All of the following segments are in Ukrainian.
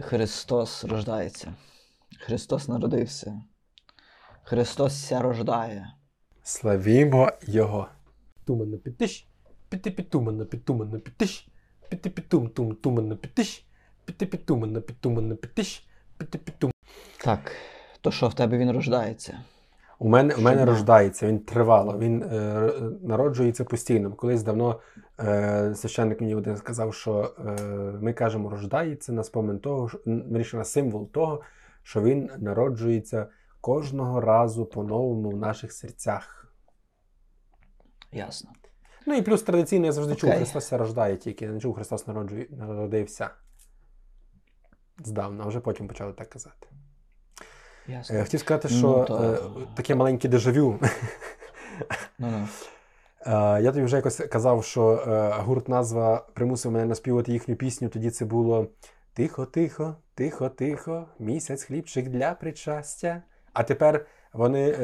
Христос рождається. Христос народився. Христос ся рождає. Славімо Його. Тумано пітиш, піти-пітумано, пітумано пітиш, піти-пітум-тум-тумано пітиш, піти-пітумано, пітумано пітиш, піти-пітум. Так, то що в тебе він рождається? У мене рождається, він тривало, він народжується постійно. Колись давно священник мені один сказав, що ми кажемо рождається на спомин того, на символ того, що він народжується кожного разу по-новому в наших серцях. Ясно. Ну і плюс традиційно я завжди чув, Христос рождає, тільки я не чув, Христос народився. Здавна, а вже потім почали так казати. Ясно. Хотів сказати, що таке маленьке дежавю. Я тобі вже якось казав, що гурт «Назва» примусив мене наспівати їхню пісню. Тоді це було «Тихо-тихо, тихо-тихо, місяць хлібчик для причастя». А тепер вони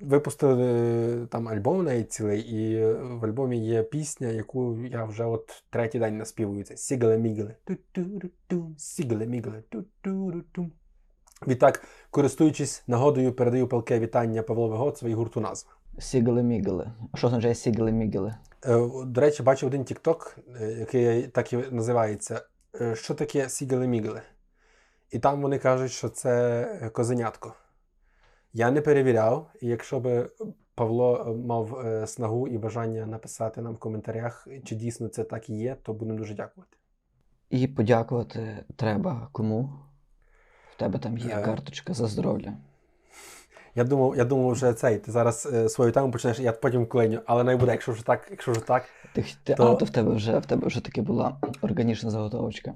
випустили там альбом навіть цілий, і в альбомі є пісня, яку я вже от третій день наспівую. Це «Сігали-мігали». «Сігали-мігали». Відтак, користуючись нагодою, передаю палке вітання Павло Вигоцеві і гурту «Назва». Сігали-мігали. А що означає сігали-мігали? До речі, бачив один тік-ток, який так і називається. Що таке сігали-мігали? І там вони кажуть, що це козенятко. Я не перевіряв, і якщо б Павло мав снагу і бажання написати нам в коментарях, чи дійсно це так і є, то будемо дуже дякувати. І подякувати треба кому? У тебе там є карточка за здоров'я. Я думав вже цей, ти зараз свою тему почнеш, я потім клиню. Але не буде, якщо вже так. То в тебе вже таки була органічна заготовочка.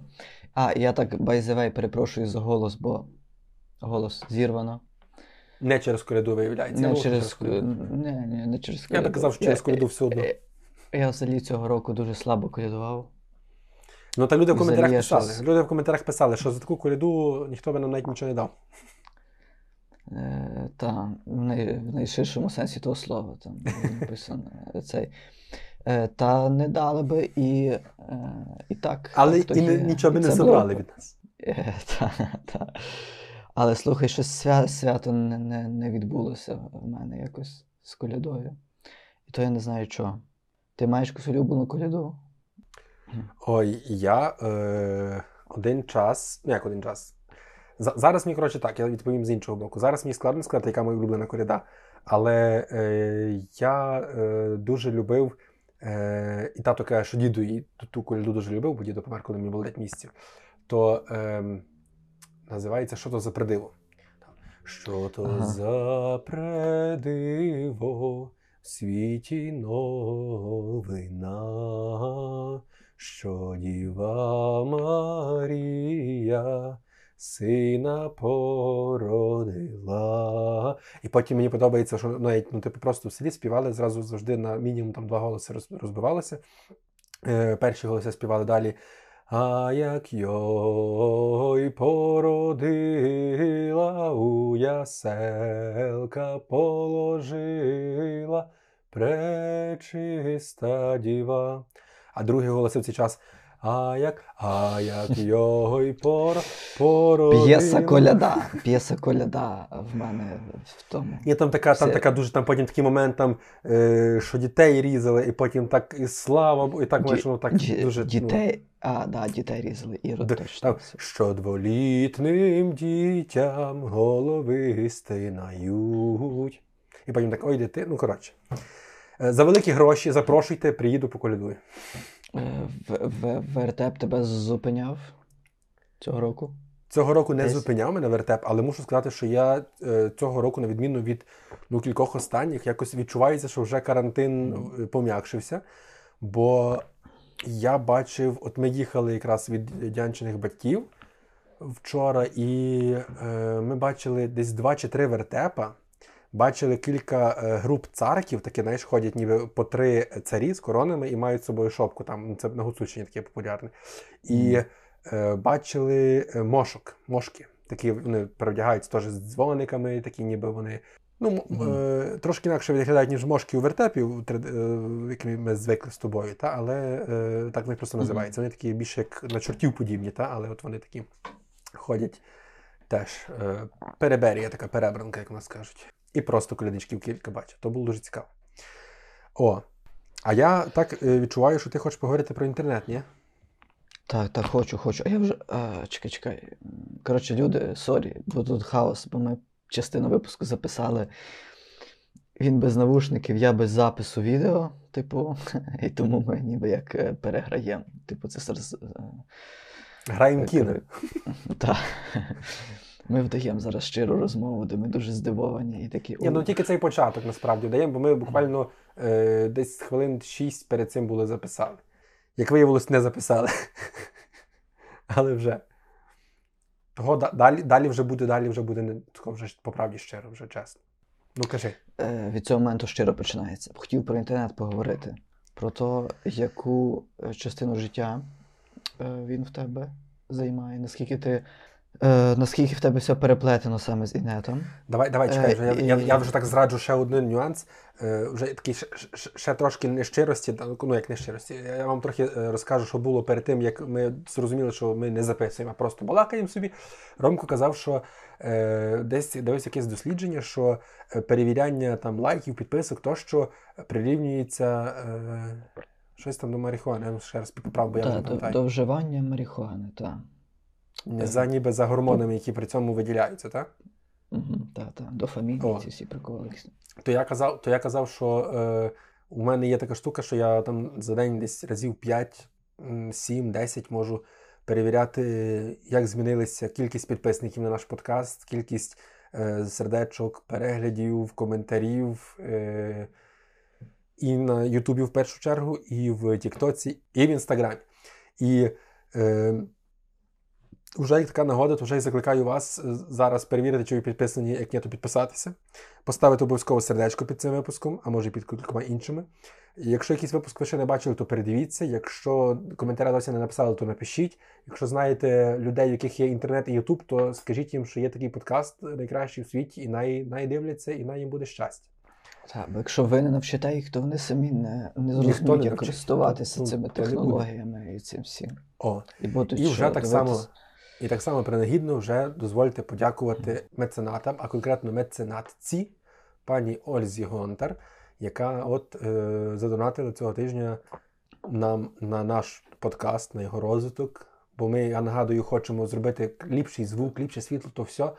А, я так, by the way, перепрошую за голос, бо голос зірвано. Не через коляду, виявляється. Не через коляду. Я би казав, що через коляду все одно. Я взагалі цього року дуже слабо колядував. Ну, та люди в коментарях писали. Щось... Люди в коментарях писали, що за таку коляду ніхто би нам навіть нічого не дав. Та, в найширшому сенсі того слова. Там написано цей. Та не дали би і так. Але і нічого би не забрали від нас. Та. Але, слухай, щось свято не відбулося в мене якось з колядою. І то я не знаю чого. Ти маєш якусь улюблену коляду? Ой, я один час. Зараз мені, коротше, так, я відповім з іншого боку. Зараз мені складно сказати, яка моя улюблена коляда. Але я дуже любив, і тато каже, що діду і ту коляду дуже любив, бо діду помер, коли мені було 9 місяців. То називається «Що то за придиво». «Що то за придиво в світі новина, що Діва Марія сина породила». І потім мені подобається, що навіть просто в селі співали, зразу завжди на мінімум там 2 голоси розбивалися. Перші голоси співали далі. А як йой породила, у яселка положила, пречиста діва. А другий голосив цей час. А як йой породила. П'єса коляда в мене в тому. І там така дуже, там потім такий момент, там, що дітей різали, і потім так і слава, і так, можливо, так дуже... Дітей? А, да, дітей різали, точно. Що дволітним дітям голови стинають. І потім так, ой, дитина, коротше. За великі гроші запрошуйте, приїду, поколядую. Вертеп тебе зупиняв цього року? Цього року не зупиняв мене вертеп, але мушу сказати, що я цього року, на відміну від кількох останніх, якось відчувається, що вже карантин пом'якшився, бо я бачив, от ми їхали якраз від дянчиних батьків вчора, і ми бачили десь 2 чи 3 вертепа, бачили кілька груп царків, такі, знаєш, ходять ніби по 3 царі з коронами і мають з собою шопку, там, це на Гуцульщині таке популярне. І бачили мошки, такі вони перевдягаються теж з дзвониками, такі ніби вони... трошки інакше виглядають, ніж мошки у вертепів, які ми звикли з тобою, але так вони просто називаються. Вони такі більше як на чортів подібні, але от вони такі ходять теж переберія, така перебранка, як в нас кажуть. І просто колядничків кілька бачу. То було дуже цікаво. О, а я так відчуваю, що ти хочеш поговорити про інтернет, ні? Так, хочу. А я вже... Чекай. Коротше, люди, сорі, бо тут хаос, бо ми частину випуску записали. Він без навушників, я без запису відео, типу, і тому ми ніби як переграємо. Типу, це зараз... Граємо кіно. Так. Ми вдаємо зараз щиру розмову, де ми дуже здивовані і такі... Ну тільки цей початок насправді вдаємо, бо ми буквально десь хвилин 6 перед цим були записали. Як виявилось, не записали. Але вже. Того далі вже буде, вже по правді щиро, вже чесно. Ну кажи. Від цього моменту щиро починається. Хотів про інтернет поговорити. Про те, яку частину життя він в тебе займає, наскільки в тебе все переплетено саме з інетом. Давай, чекай, я вже так зраджу ще один нюанс, вже такий ще трошки нещирості, я вам трохи розкажу, що було перед тим, як ми зрозуміли, що ми не записуємо, а просто балакаємо собі. Ромко казав, що десь дивився якесь дослідження, що перевіряння там лайків, підписок, то що прирівнюється... Щось там до марихуани, я ще раз поправ, бо я не пам'ятаю. До вживання марихуани, так. Ніби за гормонами, які при цьому виділяються, так? Так, дофаміни ці всі приколилися. То я казав, що у мене є така штука, що я там за день десь разів 5, 7, 10 можу перевіряти, як змінилася кількість підписників на наш подкаст, кількість сердечок, переглядів, коментарів, і на Ютубі в першу чергу, і в Тіктоці, і в Інстаграмі. І вже як така нагода, то вже і закликаю вас зараз перевірити, чи ви підписані, як ні, то підписатися. Поставити обов'язково сердечко під цим випуском, а може і під кількома іншими. Якщо якийсь випуск ви ще не бачили, то передивіться. Якщо коментаря досі не написали, то напишіть. Якщо знаєте людей, у яких є інтернет і Ютуб, то скажіть їм, що є такий подкаст найкращий в світі, і найдивляться, і най їм буде щастя. Так, бо якщо ви не навчите їх, то вони самі не зрозуміють, як користуватися цими технологіями і цим всім. І так само принагідно вже дозвольте подякувати меценатам, а конкретно меценатці, пані Ользі Гонтар, яка задонатила цього тижня нам на наш подкаст, на його розвиток. Бо ми, я нагадую, хочемо зробити ліпший звук, ліпше світло, то все.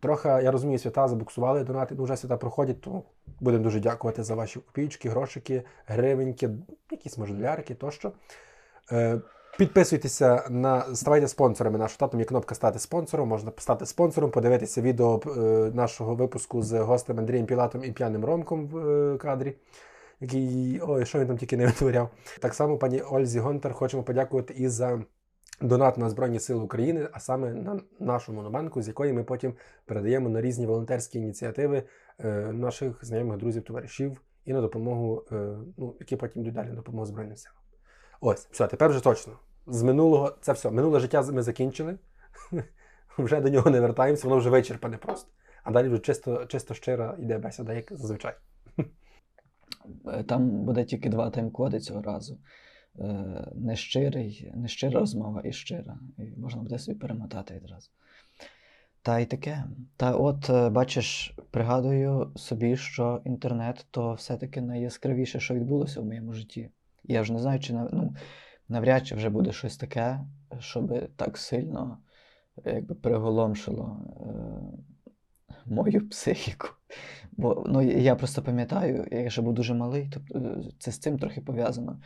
Трохи, я розумію, свята забуксували донати, вже свята проходять, то будемо дуже дякувати за ваші копійки, грошики, гривеньки, якісь, може, долярики, тощо. Підписуйтеся, ставайте спонсорами нашого. Там є кнопка «Стати спонсором», можна стати спонсором, подивитися відео нашого випуску з гостем Андрієм Пілатом і п'яним Ромком в кадрі, який, що він там тільки не витворяв. Так само пані Ользі Гонтар хочемо подякувати і за... донат на Збройні Сили України, а саме на нашу монобанку, з якої ми потім передаємо на різні волонтерські ініціативи наших знайомих друзів, товаришів і на допомогу, які потім йдуть далі на допомогу Збройним силам. Ось, все, тепер вже точно. З минулого, це все. Минуле життя ми закінчили, вже до нього не вертаємося, воно вже вичерпане просто. А далі вже чисто щира йде бесіда, як зазвичай. Там буде тільки 2 тайм-коди цього разу. Нещира розмова і щира. І можна буде собі перемотати відразу. Та й таке. Та от, бачиш, пригадую собі, що інтернет то все-таки найяскравіше, що відбулося в моєму житті. Я вже не знаю, чи навряд чи вже буде щось таке, щоб так сильно якби приголомшило мою психіку. Бо я просто пам'ятаю, я ще був дуже малий, тобто це з цим трохи пов'язано.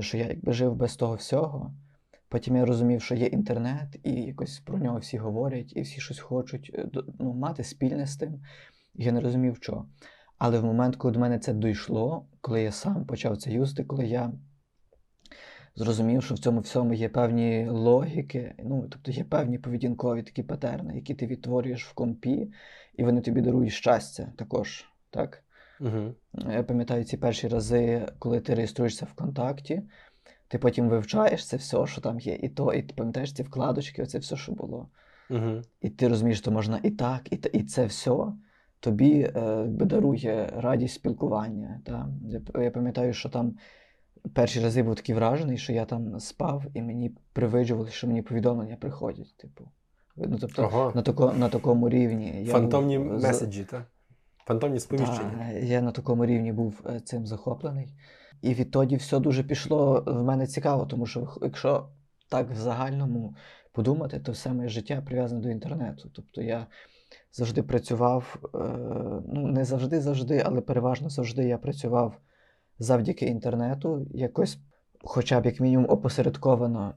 Що я якби жив без того всього, потім я розумів, що є інтернет, і якось про нього всі говорять, і всі щось хочуть мати спільне з тим. Я не розумів, що. Але в момент, коли до мене це дійшло, коли я сам почав це юзати, коли я зрозумів, що в цьому всьому є певні логіки, тобто є певні поведінкові такі патерни, які ти відтворюєш в компі, і вони тобі дарують щастя також, так? Угу. Я пам'ятаю ці перші рази, коли ти реєструєшся ВКонтакті, ти потім вивчаєш це все, що там є, і ти пам'ятаєш ці вкладочки, оце все, що було. Угу. І ти розумієш, що можна і так, і це все тобі дарує радість спілкування. Та? Я пам'ятаю, що там перші рази був такий вражений, що я там спав, і мені привиджували, що мені повідомлення приходять, Ну, тобто на такому рівні. Фантомні меседжі, так? Фантомні сповіщення. Я на такому рівні був цим захоплений. І відтоді все дуже пішло в мене цікаво, тому що якщо так в загальному подумати, то все моє життя прив'язане до інтернету. Тобто я завжди працював, ну не завжди, але переважно завжди я працював завдяки інтернету, якось хоча б як мінімум опосередковано.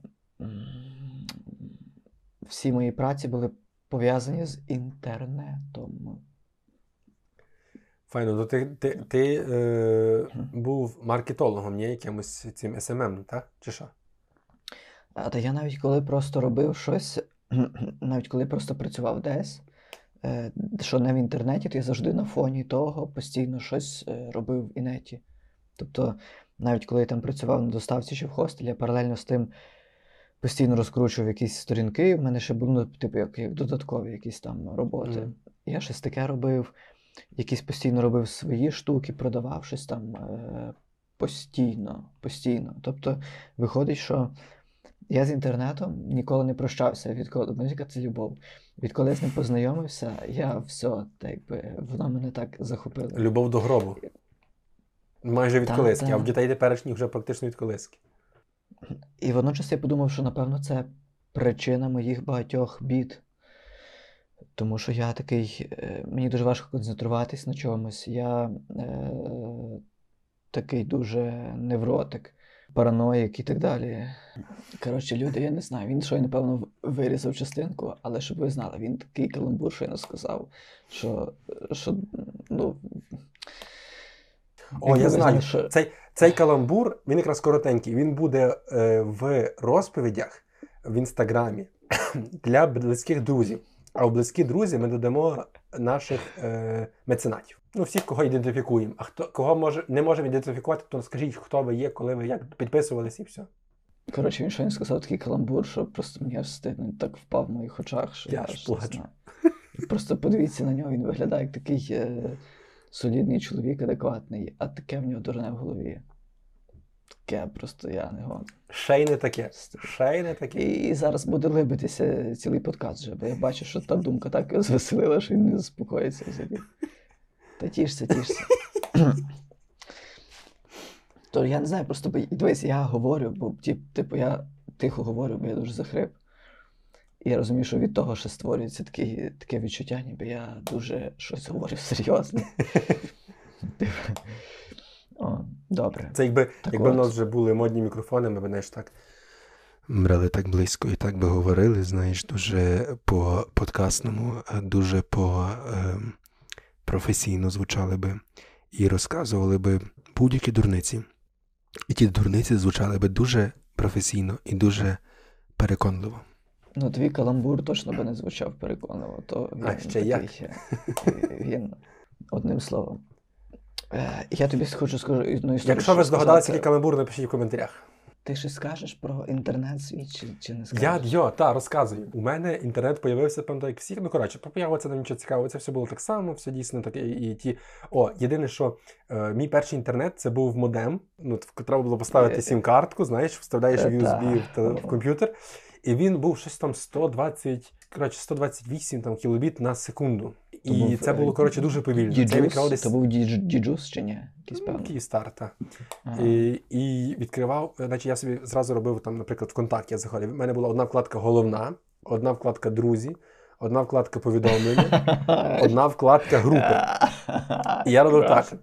Всі мої праці були пов'язані з інтернетом. Файно, ну ти був маркетологом, не якимось цим SMM, так? Чи що? Та я навіть коли просто робив щось, навіть коли просто працював десь, що не в інтернеті, то я завжди на фоні того постійно щось робив в інеті. Тобто, навіть коли я там працював на доставці чи в хостелі, я паралельно з тим постійно розкручував якісь сторінки, в мене ще були типу, як додаткові якісь там роботи. Mm. Я щось таке робив, якісь постійно робив свої штуки, продавав щось там постійно. Тобто виходить, що я з інтернетом ніколи не прощався, відколи музика — це любов. Відколи я з ним познайомився, я все, так якби, воно мене так захопило. Любов до гробу. Майже від колиски, а в дітей теперішніх вже практично від колиски. І водночас я подумав, що, напевно, це причина моїх багатьох бід. Тому що я такий... Мені дуже важко концентруватись на чомусь. Я такий дуже невротик, параноїк і так далі. Коротше, люди, я не знаю, він що, напевно, вирізав частинку, але щоб ви знали, він такий каламбур, що я не сказав, що ну... О, я знаю, що цей каламбур, він якраз коротенький, він буде в розповідях в Інстаграмі для близьких друзів. А у близькі друзі ми додамо наших меценатів. Ну, всіх, кого ідентифікуємо. А хто, кого не можемо ідентифікувати, то скажіть, хто ви є, коли ви, як підписувались і все. Коротше, він що не сказав такий каламбур, що просто мені аж стидно, так впав в моїх очах, що я аж плачу. Просто подивіться на нього, він виглядає як такий... Солідний чоловік, адекватний, а таке в нього дурне в голові. Таке просто я не гон. Ще й не таке. І зараз буде либитися цілий подкаст вже, бо я бачу, що та думка так його звеселила, що він не заспокоїться взагалі. Та тішся. То я не знаю, просто дивись, я говорю, бо типу я тихо говорю, бо я дуже захрип. І я розумію, що від того, що створюється таке відчуття, ніби я дуже щось говорю серйозно. О, добре. Це якби в нас вже були модні мікрофони, ми б, знаєш, так брали так близько і так би говорили, знаєш, дуже по-подкастному, дуже по-професійно звучали би і розказували би будь-які дурниці. І ті дурниці звучали би дуже професійно і дуже переконливо. Ну, твій каламбур точно би не звучав переконливо, то він такий, він, одним словом. Я тобі хочу сказати одну історію. Якщо ви здогадалися, який каламбур, напишіть в коментарях. Ти щось скажеш про інтернет свій чи не скажеш? Я розказую. У мене інтернет появився, певно, як всіх. Ну, коротше, про появу це нам нічого цікавого. Це все було так само, все дійсно таке. Єдине, що мій перший інтернет, це був модем. Ну, треба було поставити сім-картку, знаєш, вставляєш USB в комп'ютер. І він був щось там 128 там, кілобіт на секунду. І це було, коротше, дуже повільно. Це був діджус чи ні? Київстар. І відкривав, значить, я собі зразу робив, там, наприклад, ВКонтакті я заходив. У мене була одна вкладка «Головна», одна вкладка «Друзі», одна вкладка «Повідомлення», одна вкладка «Групи». І я робив так.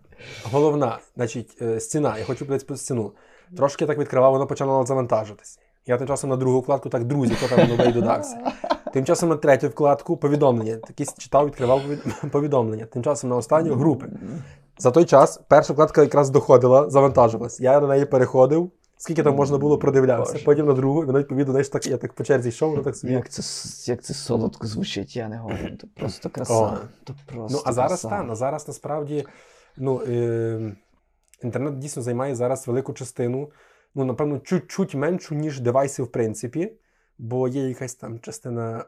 Головна, значить, стіна. Я хочу подивитися стіну. Трошки так відкривав, воно почало завантажитися. Я тим часом на другу вкладку, так, друзі, хто там новий додався. Тим часом на третю вкладку повідомлення. Такісь читав, відкривав повідомлення. Тим часом на останню групи. За той час перша вкладка якраз доходила, завантажувалась. Я на неї переходив, скільки там можна було, продивлявся. Потім на другу, воно відповідно, я так по черзі йшов, воно так собі. Як це солодко звучить, я не говорю. То просто краса. Ну, а зараз зараз насправді, інтернет дійсно займає зараз велику частину. Ну, напевно, чуть-чуть меншу, ніж девайси, в принципі, бо є якась там частина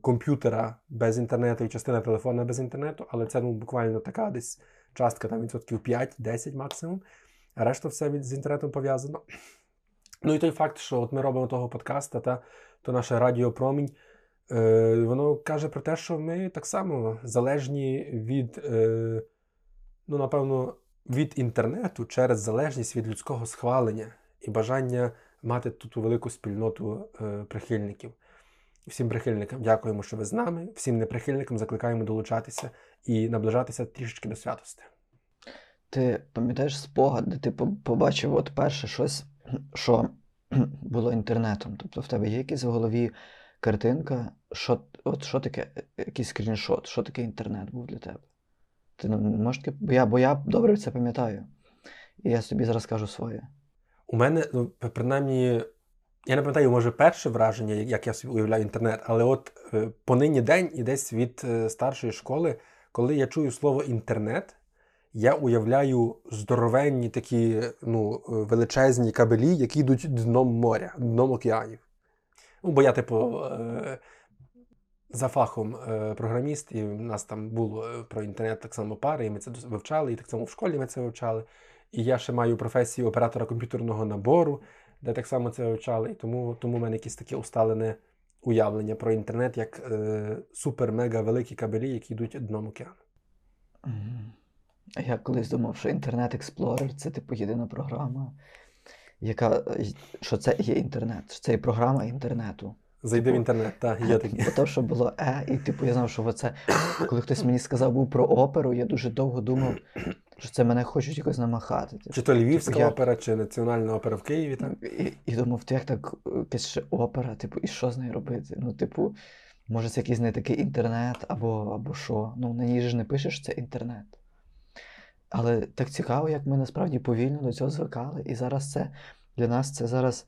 комп'ютера без інтернету і частина телефона без інтернету, але це, буквально така десь частка, там, відсотків 5-10 максимум, а решта все з інтернетом пов'язано. Ну, і той факт, що от ми робимо того подкаста, то наше радіопромінь воно каже про те, що ми так само залежні від, ну, напевно, від інтернету через залежність від людського схвалення і бажання мати тут велику спільноту прихильників. Всім прихильникам дякуємо, що ви з нами. Всім неприхильникам закликаємо долучатися і наближатися трішечки до святості. Ти пам'ятаєш спогад, де ти побачив от перше щось, що було інтернетом? Тобто в тебе є якась в голові картинка, що, от, що таке, якийсь скріншот, що таке інтернет був для тебе? Ти можеш таке? Бо я добре це пам'ятаю. І я собі зараз кажу своє. У мене, ну, принаймні, я не пам'ятаю, може, перше враження, як я собі уявляю інтернет, але от понині день і десь від старшої школи, коли я чую слово «інтернет», я уявляю здоровенні такі, ну, величезні кабелі, які йдуть дном моря, дном океанів. Ну, бо я, типу, за фахом програміст, і в нас там було про інтернет так само пари, і ми це вивчали, і так само в школі ми це вивчали. І я ще маю професію оператора комп'ютерного набору, де так само це вивчали, і тому в мене якесь таке усталене уявлення про інтернет, як супер-мега-великі кабелі, які йдуть дном океану. Я колись думав, що інтернет-експлорер – це, типу, єдина програма, яка, що це є інтернет, що це є програма інтернету. Зайди в інтернет, так, є такі. Бо то, що було і, типу, я знав, що це, коли хтось мені сказав, був про оперу, я дуже довго думав, що це мене хочуть якось намахати. Типу. Чи то Львівська опера, чи Національна опера в Києві, так? І думав, то як так, якась ще опера, типу, і що з нею робити? Ну, типу, може це якийсь не такий інтернет, або що. Ну, на ній ж не пишеш, що це інтернет. Але так цікаво, як ми насправді повільно до цього звикали. І зараз це, для нас це зараз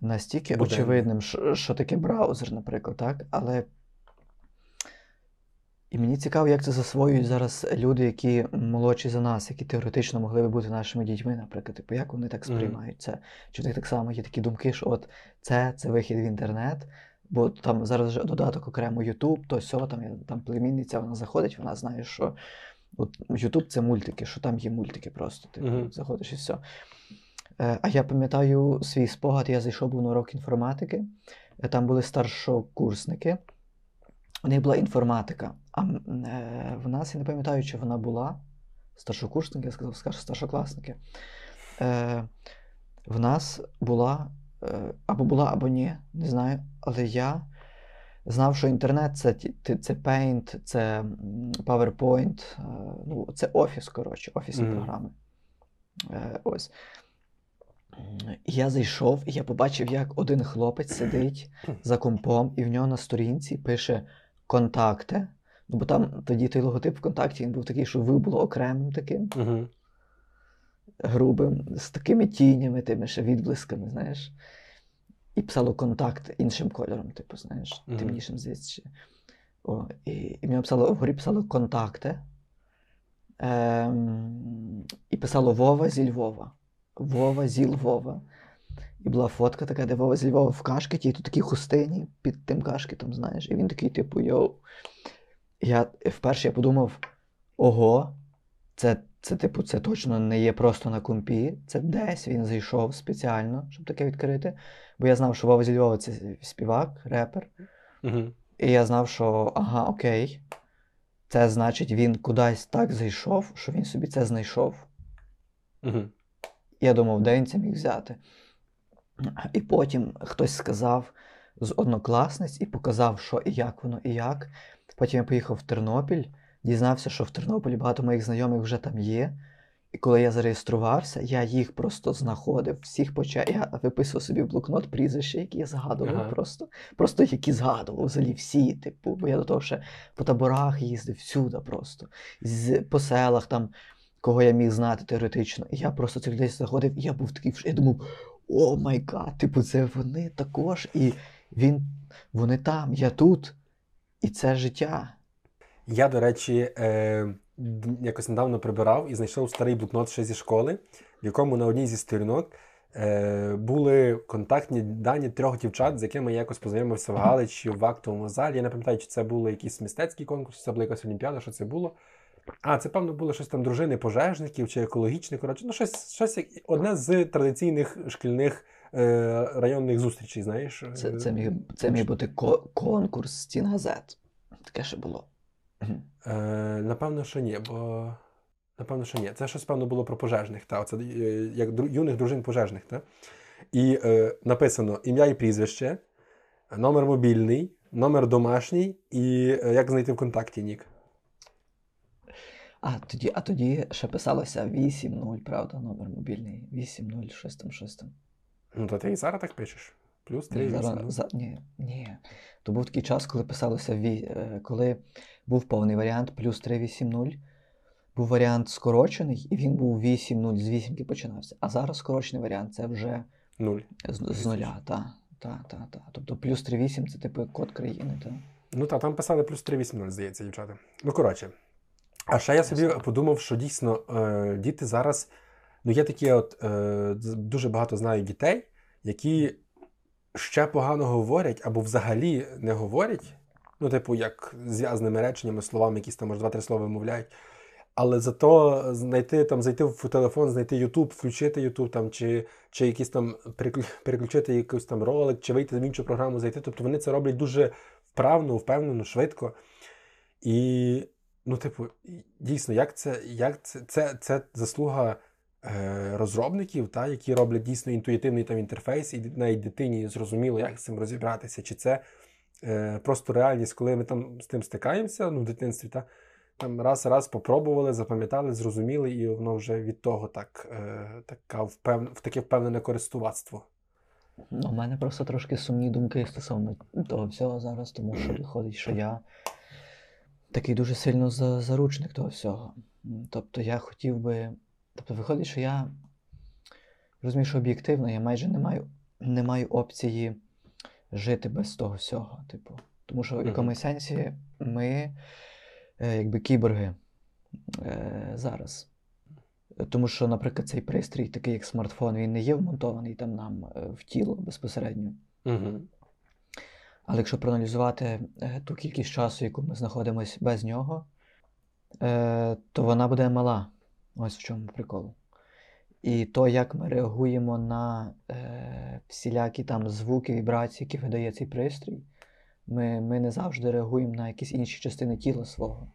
настільки очевидним, що таке браузер, наприклад, так? Але і мені цікаво, як це засвоюють зараз люди, які молодші за нас, які теоретично могли би бути нашими дітьми, наприклад. Типу, як вони так сприймають це? Чи в них так само є такі думки, що от це вихід в інтернет, бо там зараз вже додаток окремо YouTube, то сьо, там племінниця, вона заходить, вона знає, що от YouTube — це мультики, що там є мультики просто, ти заходиш і все. А я пам'ятаю свій спогад, я зайшов був на урок інформатики, там були старшокурсники, у них була інформатика, а в нас, я не пам'ятаю, чи вона була, старшокурсники, я сказав, старшокласники, в нас була, або ні, не знаю, але я знав, що інтернет — це Paint, це PowerPoint, ну, це офіс, коротше, офісні програми. Ось. І я зайшов, і я побачив, як один хлопець сидить за компом, і в нього на сторінці пише «Контакти». Ну, бо там тоді той логотип ВКонтакті, він був такий, що ви було окремим таким, грубим, з такими тінями, тими ще відблисками, знаєш. І писало «Контакт» іншим кольором, типу, знаєш, темнішим звідси. І мені писало, вгорі писало «Контакти». І писало «Вова зі Львова». Вова зі Львова. І була фотка така, де Вова зі Львова в кашкеті, і тут такі хустині під тим кашкетом, знаєш. І він такий, типу, йоу. Я вперше подумав, ого, це, типу, це точно не є просто на компі, це десь він зайшов спеціально, щоб таке відкрити. Бо я знав, що Вова зі Львова — це співак, репер. І я знав, що, ага, окей, це значить, він кудись так зайшов, що він собі це знайшов. Я думав, де він це міг взяти. І потім хтось сказав з однокласниць і показав, що і як воно, і як. Потім я поїхав в Тернопіль, дізнався, що в Тернополі багато моїх знайомих вже там є. І коли я зареєструвався, я їх просто знаходив, всіх почав. Я виписував собі в блокнот прізвища, які я згадував просто. Просто які згадував, взагалі всі, типу. Бо я до того ще по таборах їздив, всюди просто. По селах там. Кого я міг знати теоретично. І я просто цих людей заходив, і я був такий, я думав, о май гад, типу, це вони також, і вони там, я тут, і це життя. Я, до речі, якось недавно прибирав і знайшов старий блокнот ще зі школи, в якому на одній зі сторінок були контактні дані 3 дівчат, з якими я якось познайомився в Галичі, в актовому залі. Я не пам'ятаю, чи це був якийсь мистецький конкурс, чи це була якась олімпіада, що це було. А, це, певно, було щось там дружини пожежників чи екологічне, коротше, ну, щось одне з традиційних шкільних районних зустрічей, знаєш? Це міг бути конкурс стінгазет. Таке ще було. Напевно, що ні. Це щось, певно, було про пожежних. Та? Це як юних дружин пожежних. Та? І написано ім'я і прізвище, номер мобільний, номер домашній і як знайти ВКонтакті нік. А тоді ще писалося 8-0, правда, номер мобільний. 8-0, щось там, щось там. Ну, то ти і зараз так пишеш. Плюс 3, 8-0. Ні. То був такий час, коли писалося, коли був повний варіант плюс 3, 8-0. Був варіант скорочений, і він був 8-0, з 8-ки починався. А зараз скорочений варіант, це вже 0. З нуля, так. Тобто плюс 3-8 це типу код країни, так. Ну так, там писали плюс 3-8-0, здається, дівчата. Ну, коротше. А ще я собі подумав, що дійсно діти зараз, ну є такі от, дуже багато знаю дітей, які ще погано говорять або взагалі не говорять, ну типу як зв'язними реченнями, словами, якісь там може 2-3 слова вимовляють, але зато знайти там, зайти в телефон, знайти YouTube, включити YouTube там, чи якісь там переключити якийсь там ролик, чи вийти в іншу програму, зайти, тобто вони це роблять дуже вправно, впевнено, швидко. І ну, типу, дійсно, як це заслуга розробників, та, які роблять дійсно інтуїтивний там інтерфейс, і навіть дитині зрозуміло, як з цим розібратися, чи це просто реальність, коли ми там з тим стикаємося, ну, в дитинстві, та, там раз попробували, запам'ятали, зрозуміли, і воно вже від того так, таке впевнене користувацтво. У мене просто трошки сумні думки стосовно того всього зараз, тому що виходить, що я такий дуже сильно заручник того всього. Тобто я хотів би... Тобто виходить, що я розумію, що об'єктивно я майже не маю опції жити без того всього. Типу. Тому що в якомусь сенсі ми якби кіборги зараз. Тому що, наприклад, цей пристрій, такий як смартфон, він не є вмонтований там нам в тіло безпосередньо. Mm-hmm. Але якщо проаналізувати ту кількість часу, яку ми знаходимося без нього, то вона буде мала. Ось в чому прикол. І то, як ми реагуємо на всілякі там звуки, вібрації, які видає цей пристрій, ми не завжди реагуємо на якісь інші частини тіла свого.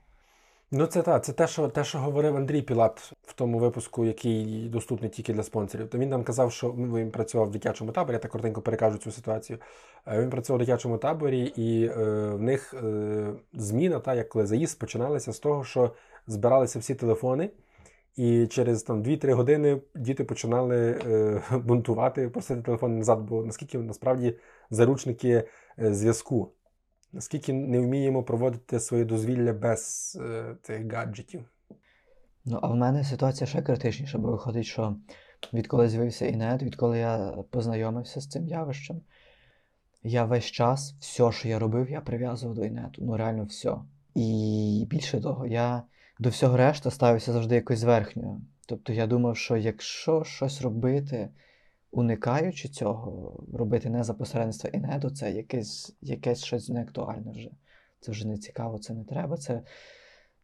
Ну це так, це те, що говорив Андрій Пілат в тому випуску, який доступний тільки для спонсорів. То він нам казав, що він працював в дитячому таборі, я так коротенько перекажу цю ситуацію. Він працював в дитячому таборі, і в них зміна, та, як коли заїзд, починалася з того, що збиралися всі телефони, і через там, 2-3 години діти починали бунтувати, просити телефон назад, бо наскільки насправді заручники зв'язку. Наскільки не вміємо проводити своє дозвілля без цих гаджетів? Ну, а в мене ситуація ще критичніша, бо виходить, що відколи з'явився інет, відколи я познайомився з цим явищем, я весь час, все, що я робив, я прив'язував до інету. Ну, реально все. І більше того, я до всього решта ставився завжди якось зверхньою. Тобто я думав, що якщо щось робити, уникаючи цього, робити не за посередництва інету, це якесь щось неактуальне вже. Це вже не цікаво, це не треба,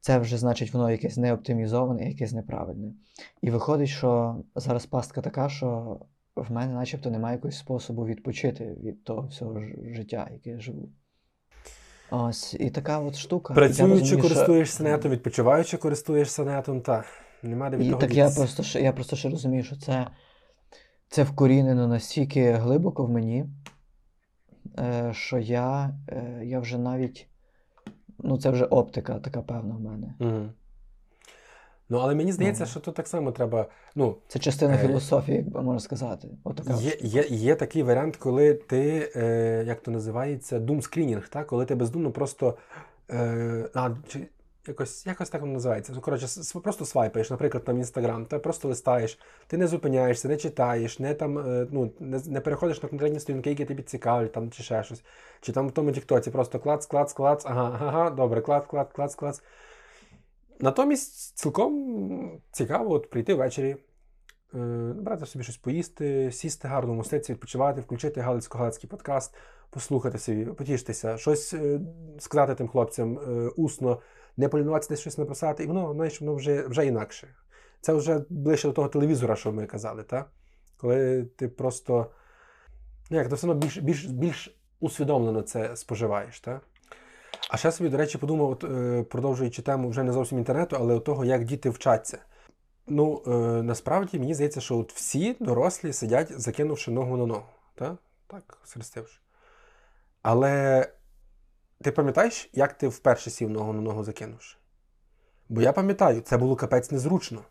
це вже, значить, воно якесь неоптимізоване, якесь неправильне. І виходить, що зараз пастка така, що в мене начебто немає якогось способу відпочити від того всього життя, яке я живу. Ось, і така от штука. Працюючи, користуєшся нетом, відпочиваючи, користуєшся нетом, так. Нема де від того дітися. Я просто ще розумію, що це вкорінено настільки глибоко в мені, що я вже навіть... Ну, це вже оптика така певна в мене. Mm. Ну, але мені здається, що тут так само треба... Ну, це частина філософії, як би можна сказати. Є такий варіант, коли ти, як то називається, думскрінінг, так? Коли ти бездумно просто... Якось так воно називається. Коротше, просто свайпаєш, наприклад, там Інстаграм, ти просто листаєш, ти не зупиняєшся, не читаєш, не переходиш на конкретні сторінки, які тобі цікавлять, там, чи ще щось. Чи там в тому тіктоці просто клац, ага, добре, клац. Натомість цілком цікаво от прийти ввечері, брати собі щось поїсти, сісти гарно в мостиці, відпочивати, включити Галицько-Галицький подкаст, послухати собі, потішитися, щось сказати тим хлопцям усно, не полінуватися, десь щось написати, і воно вже інакше. Це вже ближче до того телевізора, що ми казали, та? Коли ти просто Як, ти все одно більш усвідомлено це споживаєш, так? А ще собі, до речі, подумав, от, продовжуючи тему вже не зовсім інтернету, але того, як діти вчаться. Ну, насправді, мені здається, що от всі дорослі сидять, закинувши ногу на ногу. Та? Так, схрестивши. Але ти пам'ятаєш, як ти вперше сів ногу на ногу закинувши? Бо я пам'ятаю, це було капець незручно.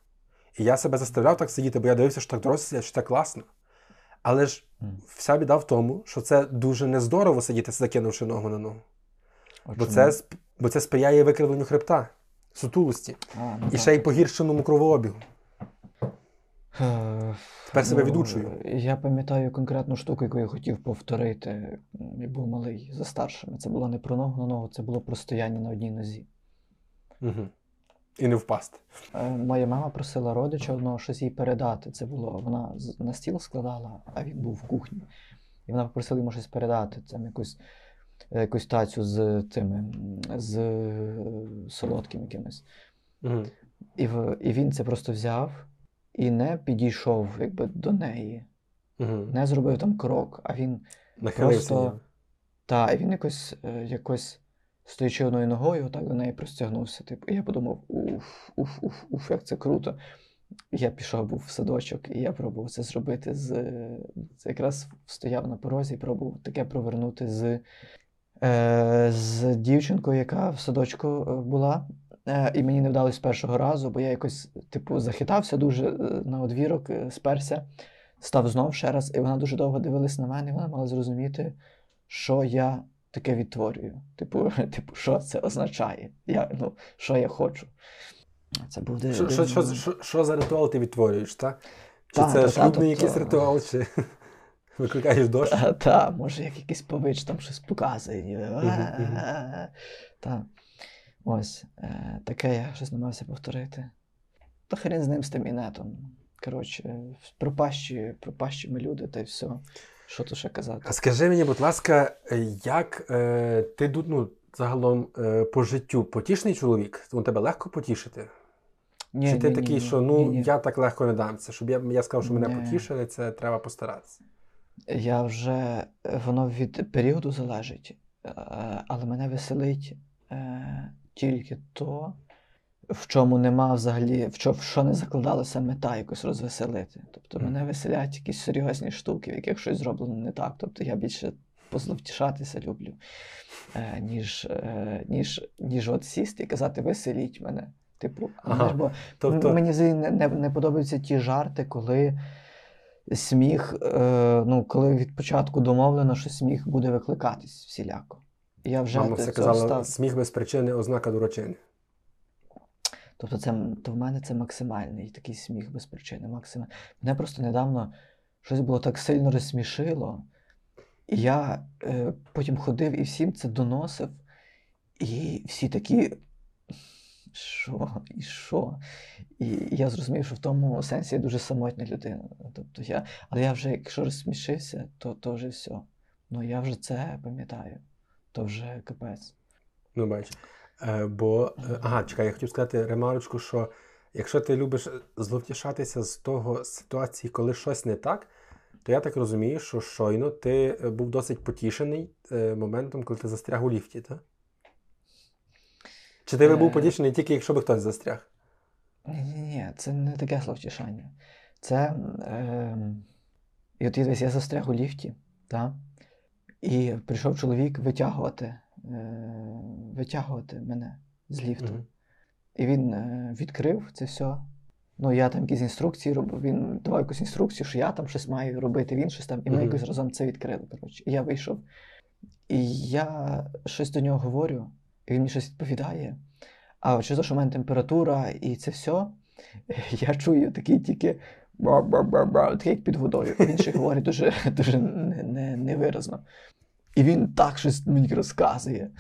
І я себе заставляв так сидіти, бо я дивився, що так дорослі сидять, що так класно. Але ж вся біда в тому, що це дуже нездорово сидіти, закинувши ногу на ногу. Бо це сприяє викривленню хребта, сутулості. І ще й погіршеному кровообігу. Тепер себе відучую. Я пам'ятаю конкретну штуку, яку я хотів повторити. Я був малий, за старшими. Це було не про ногу на ногу, це було про стояння на одній нозі. Угу. І не впасти. Моя мама просила родича одного щось їй передати. Це було, вона на стіл складала, а він був в кухні. І вона попросила йому щось передати. Там якусь тацю з солодким якимось. Mm-hmm. І він це просто взяв і не підійшов якби до неї. Mm-hmm. Не зробив там крок, а він нахилився. Просто... Та, і він якось стоячи одною ногою, так до неї простягнувся. Типу. І я подумав, уф, як це круто. Я пішов, був в садочок, і я пробував це зробити якраз стояв на порозі і пробував таке провернути з дівчинкою, яка в садочку була. І мені не вдалося з першого разу, бо я якось, типу, захитався дуже на одвірок, сперся, став знов ще раз, і вона дуже довго дивилась на мене, і вона мала зрозуміти, що я таке відтворюю. Типу, що це означає? Що я хочу? Це буде... Що за ритуал ти відтворюєш, так? Чи це шлюбний якийсь ритуал, чи викликаєш дощ? Так, може, як якийсь пович там щось показує. Так. Ось. Таке я щось намагався повторити. Та хрін з ним, з тим інетом. Коротше, пропащі ми люди, та й все. Що тут ще казати? А скажи мені, будь ласка, як ти тут, загалом по життю потішний чоловік? У тебе легко потішити? Ні, я так легко не дам це. Щоб я сказав, що мене потішили, це треба постаратися. Я вже... Воно від періоду залежить. Але мене веселить тільки то, в чому нема взагалі... В що не закладалася мета якось розвеселити. Тобто мене веселять якісь серйозні штуки, в яких щось зроблено не так. Тобто я більше... позловтішатися люблю, ніж от сісти і казати «веселіть мене». Типу, бо тобто... Мені не подобаються ті жарти, коли сміх, коли від початку домовлено, що сміх буде викликатись всіляко. Я вже мама все казала, сміх без причини – ознака дурочини. Тобто то в мене це максимальний такий сміх без причини. Мене просто недавно щось було так сильно розсмішило, і я потім ходив і всім це доносив, і всі такі, що? І я зрозумів, що в тому сенсі я дуже самотня людина. Тобто але я вже, якщо розсмішився, то вже все. Я вже це пам'ятаю. То вже капець. Бач. Я хотів сказати ремарочку, що якщо ти любиш зловтішатися з того ситуації, коли щось не так, то я так розумію, що щойно ти був досить потішений моментом, коли ти застряг у ліфті, так? Чи ти був потішений тільки, якщо би хтось застряг? Ні, це не таке словтішання. Це... І от я застряг у ліфті, так? І прийшов чоловік витягувати мене з ліфту. Mm-hmm. І він відкрив це все. Я там якісь інструкції робив, він давав якусь інструкцію, що я там щось маю робити, він щось там, і ми якось разом це відкрили, коротше. І я вийшов, і я щось до нього говорю, і він мені щось відповідає. А через те, що в мене температура і це все, я чую такий тільки ба-ба-ба-ба, такий як під водою. Він ще говорить дуже, дуже невиразно. І він так щось мені розказує.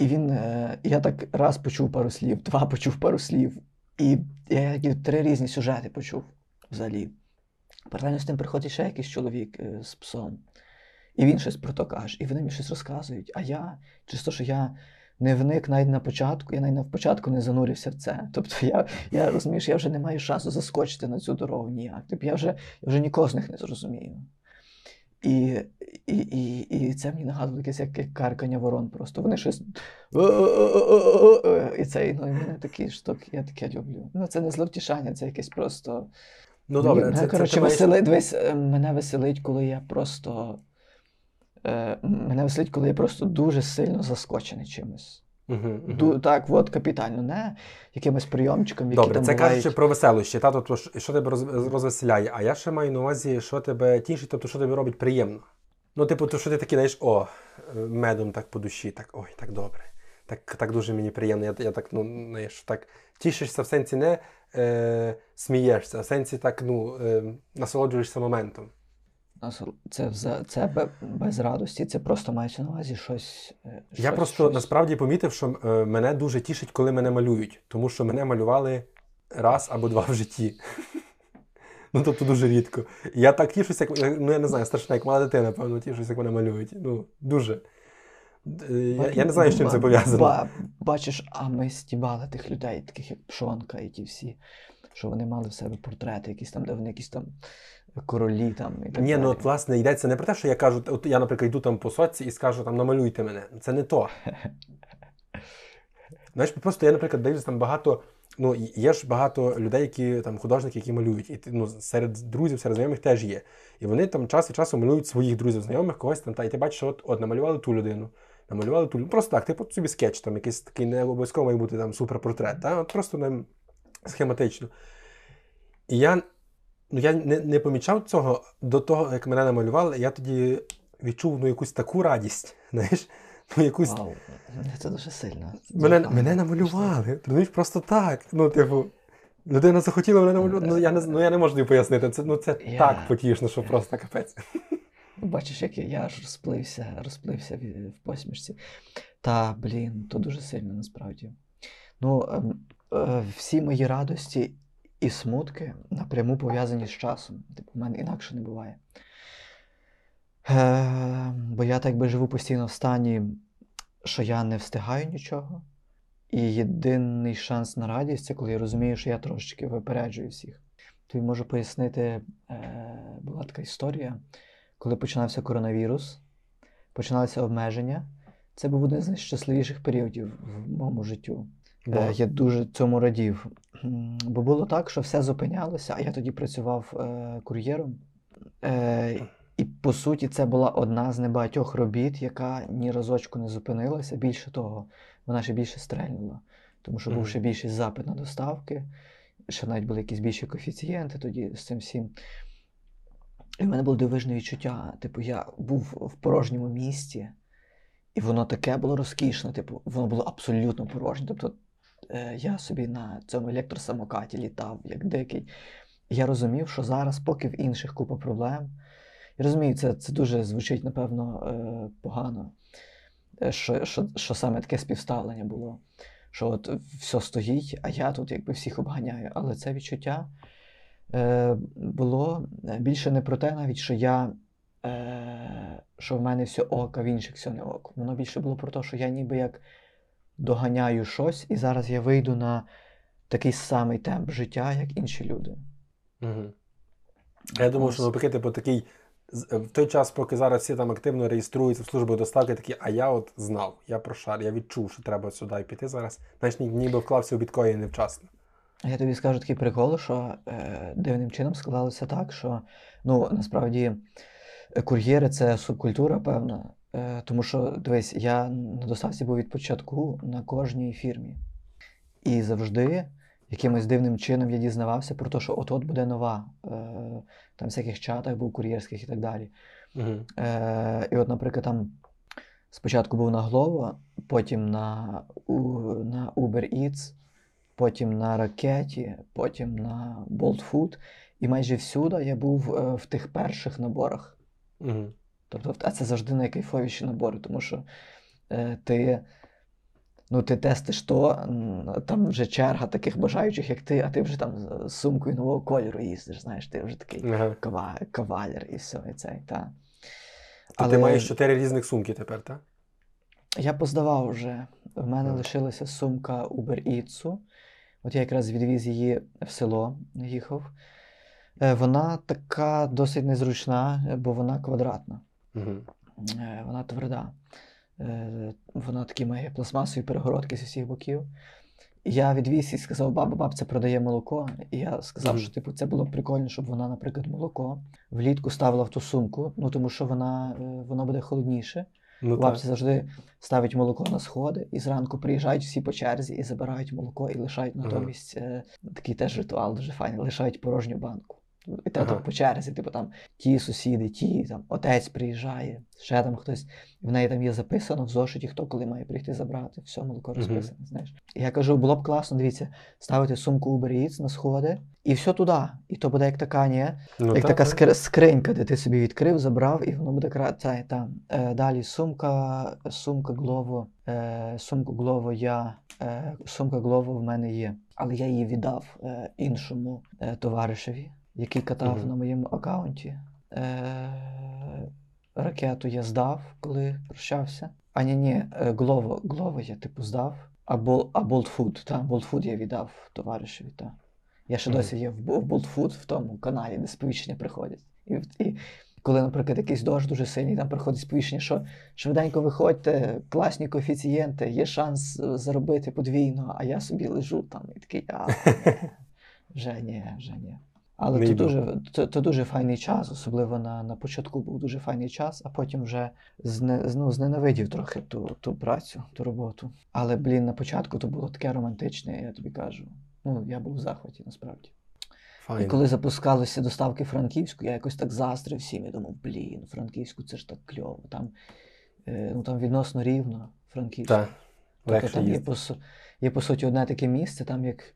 І я так раз почув пару слів, два почув пару слів. І я 3 різні сюжети почув взагалі. Паралельно з тим приходить ще якийсь чоловік з псом. І він щось про то каже, і вони мені щось розказують. А я, через те, що я не вник навіть на початку, я навіть на початку не занурився в це. Тобто я розумію, що я вже не маю шансу заскочити на цю дорогу ніяк. Тобто я вже нікого з них не зрозумію. І це мені нагадує якесь як каркання ворон просто. Вони щось... І це, ну, і мене такі штуки, я таке люблю. Ну, це не зловтішання, це якесь просто... Ну, добре, мене, це... Коротше, мене веселить, коли я просто... Мене веселить, коли я просто дуже сильно заскочений чимось. Так, от капітально, не якимось прийомчиком, які добре, там бувають. Добре, це кажучи про веселощі, та, тобто, що тебе розвеселяє, а я ще маю на увазі, що тебе тішить, тобто, що тобі робить приємно. Ну, типу, то, що ти такий, даєш, о, медом так по душі, так, ой, так добре, так дуже мені приємно, я так, ну, знаєш, так тішишся в сенсі не смієшся, а в сенсі так, ну, насолоджуєшся моментом. Це без радості, це просто мається на увазі щось... Я просто насправді помітив, що мене дуже тішить, коли мене малюють. Тому що мене малювали раз або два в житті. Ну, тобто дуже рідко. Я так тішуся, як... Ну, я не знаю, страшно, як мала дитина, певно, тішуся, як мене малюють. Ну, дуже. Я не знаю, з чим це пов'язано. Бачиш, а ми стібали тих людей, таких як Пшонка і ті всі, що вони мали в себе портрети якісь там, де вони якісь там... королі там і так далі. Ні, ну от, власне, йдеться не про те, що я кажу, от я, наприклад, йду там по соцці і скажу, там, намалюйте мене. Це не то. Знаєш, просто я, наприклад, дивлюсь там багато, ну, є ж багато людей, які там художники, які малюють. І, ну, серед друзів, серед знайомих теж є. І вони там час від часу малюють своїх друзів, знайомих, когось там, та, і ти бачиш, що от намалювали ту людину, намалювали ту людину. Просто так, типу собі скетч там, якийсь такий, не обов'язково має бути там суперпортрет, та? От просто там схематично. І я не помічав цього до того, як мене намалювали, я тоді відчув, ну, якусь таку радість, знаєш, ну, якусь... Вау, це дуже сильно. Мене намалювали, розумієш, просто так, ну, типу, людина захотіла мене намалювати, я не можу їй пояснити, це, ну, це так потішно, що просто капець. Бачиш, як я аж розплився в посмішці. Та, блін, то дуже сильно, насправді. Ну, всі мої радості і смутки напряму пов'язані з часом. Типу, в мене інакше не буває. Бо я так би живу постійно в стані, що я не встигаю нічого. І єдиний шанс на радість – це коли я розумію, що я трошечки випереджую всіх. Тобі можу пояснити, була така історія, коли починався коронавірус, починалися обмеження. Це був один з найщасливіших періодів в моєму життю. Yeah. Я дуже цьому радів. Бо було так, що все зупинялося, а я тоді працював кур'єром. І, по суті, це була одна з небагатьох робіт, яка ні разочку не зупинилася. Більше того, вона ще більше стрельнула. Тому що був ще більший запит на доставки, ще навіть були якісь більші коефіцієнти тоді з цим всім. І в мене було дивовижне відчуття. Типу, я був в порожньому місті, і воно таке було розкішне, типу, воно було абсолютно порожнє. Тобто я собі на цьому електросамокаті літав, як дикий. Я розумів, що зараз, поки в інших купа проблем, я розумію, це дуже звучить, напевно, погано, що саме таке співставлення було, що от все стоїть, а я тут якби всіх обганяю. Але це відчуття було більше не про те навіть, що я... що в мене все ок, а в інших все не ок. Воно більше було про те, що я ніби як доганяю щось, і зараз я вийду на такий самий темп життя, як інші люди. Угу. Я думав, що навпаки, типу, такий, в той час, поки зараз всі там активно реєструються в службу доставки, такі, а я от знав, я прошар, я відчув, що треба сюди піти зараз. Знаєш, ніби вклався у біткоїн невчасно. Я тобі скажу такий прикол, що дивним чином склалося так, що, ну, насправді, кур'єри – це субкультура, певна. Тому що, дивись, я на доставці був від початку на кожній фірмі. І завжди якимось дивним чином я дізнавався про те, що от-от буде нова. Там в всяких чатах був кур'єрських і так далі. І от, наприклад, там спочатку був на Glovo, потім на Uber Eats, потім на Ракеті, потім на Bolt Food. І майже всюди я був в тих перших наборах. Тобто, а це завжди найкайфовіші набори, тому що ти тестиш то, там вже черга таких бажаючих, як ти, а ти вже там з сумкою нового кольору їздиш, знаєш, ти вже такий кавалер і все, і це, і та. Але ти маєш 4 різних сумки тепер, так? Я поздавав вже, в мене лишилася сумка Uber Eats, от я якраз відвіз її в село, їхав. Вона така досить незручна, бо вона квадратна, вона тверда. Вона такі має пластмасові перегородки з усіх боків. Я відвіз і сказав: бабця продає молоко. І я сказав, що типу, це було б прикольно, щоб вона, наприклад, молоко влітку ставила в ту сумку, ну тому що воно буде холодніше. Ну, бабці завжди ставить молоко на сходи, і зранку приїжджають всі по черзі і забирають молоко, і лишають натомість такий теж ритуал дуже файний, лишають порожню банку. І те так по черзі, типу там ті сусіди, ті, там отець приїжджає, ще там хтось, в неї там є записано в зошиті, хто коли має прийти забрати, все молоко розписано, знаєш. І я кажу, було б класно, дивіться, ставити сумку Uber Eats на сходи, і все туди. І то буде як така, ні? Ну, як така скринька, де ти собі відкрив, забрав, і воно буде крати там. Далі сумка Глово в мене є, але я її віддав іншому товаришеві, який катав на моєму аккаунті. Ракету я здав, коли прощався. А ні, Глово я типу здав. А Болтфуд я віддав товаришеві, та. Я ще досі є в Болтфуд, в тому каналі, де сповіщення приходять. І коли, наприклад, якийсь дощ дуже сильний, там приходить сповіщення, що швиденько виходьте, класні коефіцієнти, є шанс заробити подвійно, а я собі лежу там і такий, вже ні. Але це дуже файний час, особливо на початку був дуже файний час, а потім вже зненавидів трохи ту працю, ту роботу. Але, на початку то було таке романтичне, я тобі кажу. Ну, я був в захваті, насправді. Файно. І коли запускалися доставки Франківську, я якось так заздрив всім, я думав, Франківську це ж так кльово, там відносно рівно Франківську. Так, легше їздити. Є, по суті, одне таке місце, там як...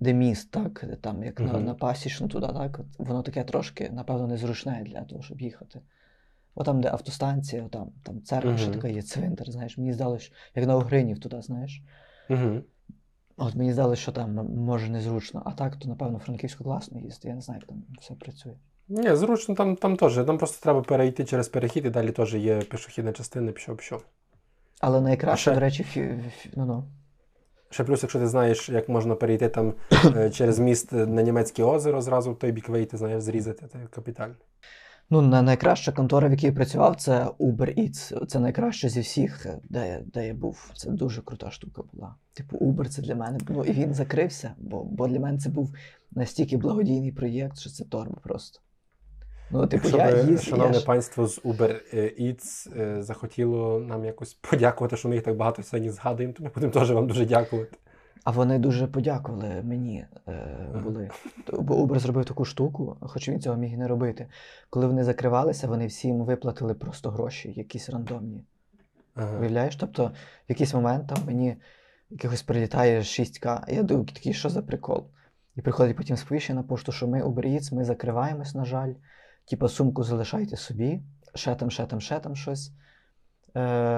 Де міст, так, там, як на Пасічну туди, так, воно таке трошки, напевно, незручне для того, щоб їхати. Отам, де автостанція, там церква, ще така є, цвинтар, знаєш, мені здалося, як на Огринів туди, знаєш. От мені здалося, що там, може, незручно, а так, то, напевно, Франківську класно їздити, я не знаю, як там все працює. Ні, зручно там теж, там просто треба перейти через перехід, і далі теж є пішохідна частина, пішов. Але найкраще, до речі, Ще плюс, якщо ти знаєш, як можна перейти там через міст на Німецьке озеро, зразу в той бік вийти, знаєш, зрізати, це капітально. Ну, найкраща контора, в якій я працював, це Uber Eats. Це найкраще зі всіх, де я був. Це дуже крута штука була. Типу, Uber це для мене, і він закрився, бо для мене це був настільки благодійний проєкт, що це торба просто. Ну, типу, шановне панство з Uber Eats захотіло нам якось подякувати, що ми їх так багато сьогодні згадуємо, то ми будемо теж вам дуже дякувати. А вони дуже подякували мені, були. Бо Uber зробив таку штуку, хоч він цього міг і не робити. Коли вони закривалися, вони всім виплатили просто гроші, якісь рандомні. Уявляєш? Тобто, в якийсь момент там мені якихось прилітає 6К, я думаю, такий, що за прикол? І приходить потім сповіщення на пошту, що ми Uber Eats, ми закриваємось, на жаль. Типа, сумку залишайте собі, ще там щось.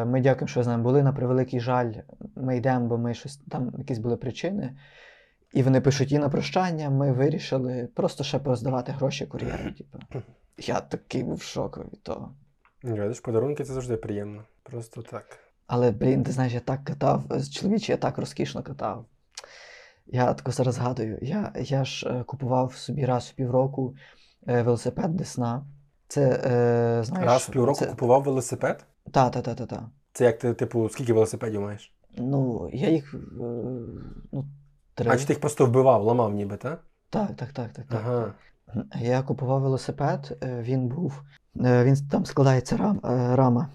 Ми дякуємо, що з нами були. На превеликий жаль, ми йдемо, бо ми щось, там якісь були причини. І вони пишуть, і на прощання ми вирішили просто ще пороздавати гроші кур'єру. Я такий був шоковий від того. Гадиш, подарунки це завжди приємно. Просто так. Але, ти знаєш, я так катав, чоловіче, я так розкішно катав. Я тако зараз згадую, я ж купував собі раз в півроку велосипед Десна. Це, знаєш... Раз в півроку купував велосипед? Та. Це як ти, типу, скільки велосипедів маєш? Ну, я їх... три. А чи ти їх просто вбивав, ламав ніби, так? Так. Ага. Я купував велосипед, він там складається рама.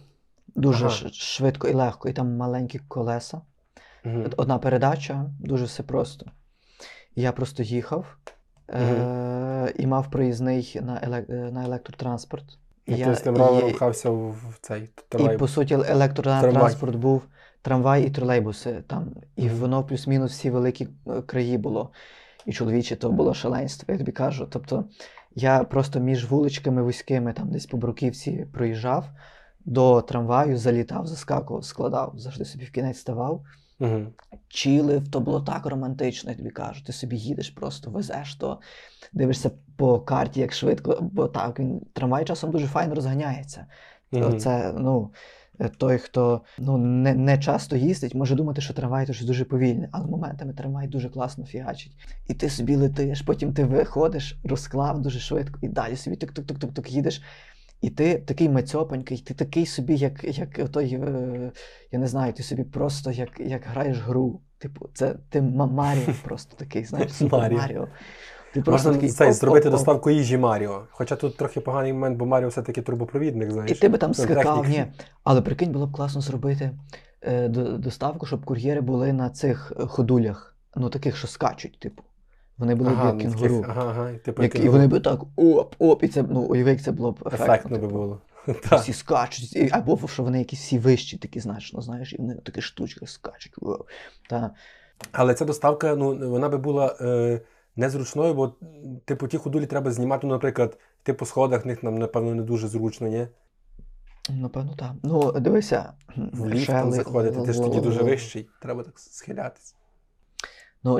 Дуже швидко і легко, і там маленькі колеса. Одна передача, дуже все просто. Я просто їхав, і мав проїзний на електротранспорт. І ти з тим ролером рухався в цей тролейбус. І, по суті, електротранспорт був трамвай і тролейбуси там. І воно плюс-мінус всі великі краї було. І чоловіче, то було шаленство, я тобі кажу. Тобто, я просто між вуличками вузькими, там десь по Бруківці проїжджав, до трамваю залітав, заскакував, складав, завжди собі в кінець ставав. Чилив, то було так романтично, я тобі кажу. Ти собі їдеш просто, везеш то, дивишся по карті, як швидко, бо так, трамвай часом дуже файно розганяється. Це, той, хто не часто їздить, може думати, що трамвай то щось дуже повільне, але моментами трамвай дуже класно фігачить. І ти собі летиш, потім ти виходиш, розклав дуже швидко, і далі собі тук-тук-тук-тук їдеш. І ти такий мацьопанький, ти такий собі, як той, я не знаю, ти собі просто як граєш гру. Типу, це ти Маріо просто такий, знаєш, Супер Маріо. Можна зробити доставку їжі Маріо. Хоча тут трохи поганий момент, бо Маріо все-таки трубопровідник, знаєш. І ти би там скакав, ні. Але прикинь, було б класно зробити доставку, щоб кур'єри були на цих ходулях, таких, що скачуть, типу. Вони були як кінгуру. І вони би так оп-оп, і це, уяви, як це було б ефектно. Типу. Було. Всі скачуть, або що вони якісь всі вищі такі значно, знаєш, і вони такі штучки скачуть. Але ця доставка, вона би була... незручною, бо, ті ходулі треба знімати, наприклад, по сходах, них нам, напевно, не дуже зручно, ні? Напевно, так. Дивися. В ліфт там заходити, ти ж тоді дуже вищий, треба так схилятися.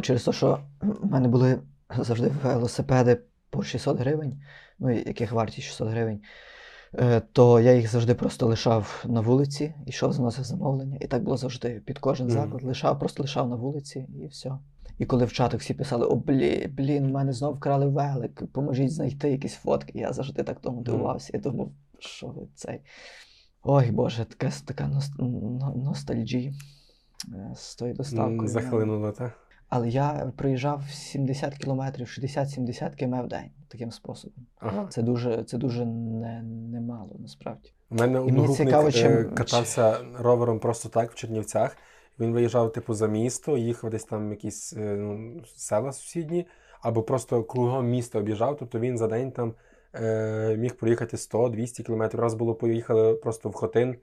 Через те, що в мене були завжди велосипеди по 600 гривень, яких вартість 600 гривень, то я їх завжди просто лишав на вулиці, йшов, заносив замовлення, і так було завжди, під кожен заклад, просто лишав на вулиці, і все. І коли в чатах всі писали, блін, мене знов вкрали велик, поможіть знайти якісь фотки. Я завжди так тому дивувався. Я думав, що ви цей... Ой, Боже, така ностальджі з тою доставкою. Захлинуло, так? Але я проїжджав 70 кілометрів, 60-70 км в день таким способом. Ага. Це дуже немало, насправді. У мене одногрупник катався ровером просто так в Чернівцях. Він виїжджав, за місто, їхав десь там якісь села сусідні, або просто кругом міста об'їжджав, тобто він за день там міг проїхати 100-200 кілометрів. Раз було поїхали просто в Хотин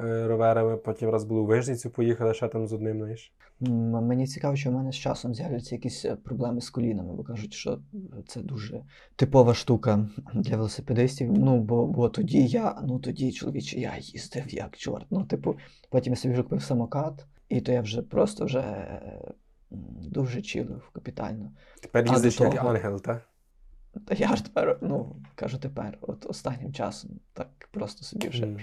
роверами, потім раз було у Вижницю поїхали, ще там з одним, знаєш. Мені цікаво, що в мене з часом з'являться якісь проблеми з колінами, бо кажуть, що це дуже типова штука для велосипедистів. Бо тоді я, чоловіче, я їздив як чорт. Потім я собі вже купив самокат. І то я вже дуже чилив капітально. Тепер їздиш як ангел, так? Та я ж тепер, кажу тепер, останнім часом, так просто собі вже.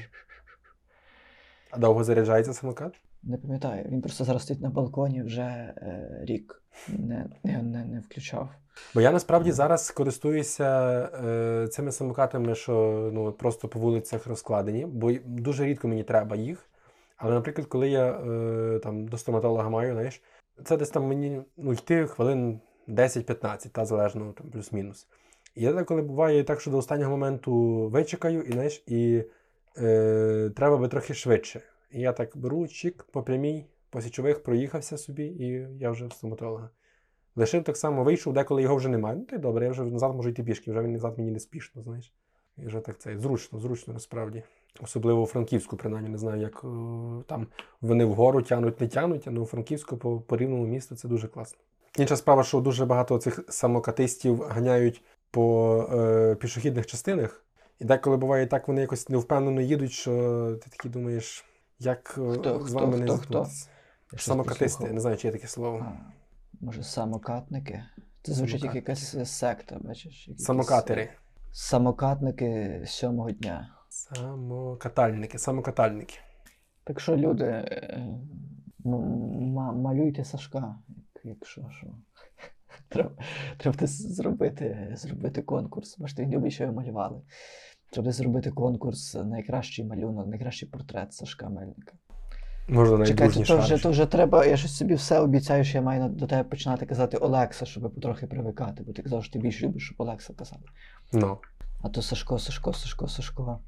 А довго заряджається самокат? Не пам'ятаю, він просто зараз стоїть на балконі вже рік, не включав. Бо я насправді зараз користуюся цими самокатами, що просто по вулицях розкладені, бо дуже рідко мені треба їх. Але, наприклад, коли я до стоматолога маю, знаєш, це десь там мені йти хвилин 10-15, залежно, плюс-мінус. І я коли буває так, що до останнього моменту вичекаю, і, знаєш, треба би трохи швидше. І я так беру, чик, по прямій, по січових проїхався собі, і я вже в стоматолога. Лишив так само, вийшов, деколи його вже немає. Та й добре, я вже назад можу йти пішки, вже він назад мені не спішно, знаєш. І вже так це, зручно, насправді. Особливо у Франківську, принаймні, не знаю, як там вони вгору тянуть, не тянуть, але у Франківську по рівному місту це дуже класно. Інша справа, що дуже багато цих самокатистів ганяють по пішохідних частинах, і деколи буває так, вони якось невпевнено їдуть, що ти такий думаєш, як з вами не зіткнутися. Самокатисти, я не знаю, чи є таке слово. Може, самокатники? Це звучить як якась секта, бачиш? Якісь... Самокатери. Самокатники сьомого дня. Самокатальники. Так що, люди, малюйте Сашка, якщо що. Треба зробити конкурс. Бачите, він любить, що його малювали. Треба зробити конкурс найкращий малюнок, найкращий портрет Сашка Мельника. Можна найдужніше. Чекайте, то вже треба, я щось собі все обіцяю, що я маю до тебе починати казати Олекса, щоб потрохи привикати, бо ти казав, що ти більше любиш, щоб Олекса казати. А то Сашко.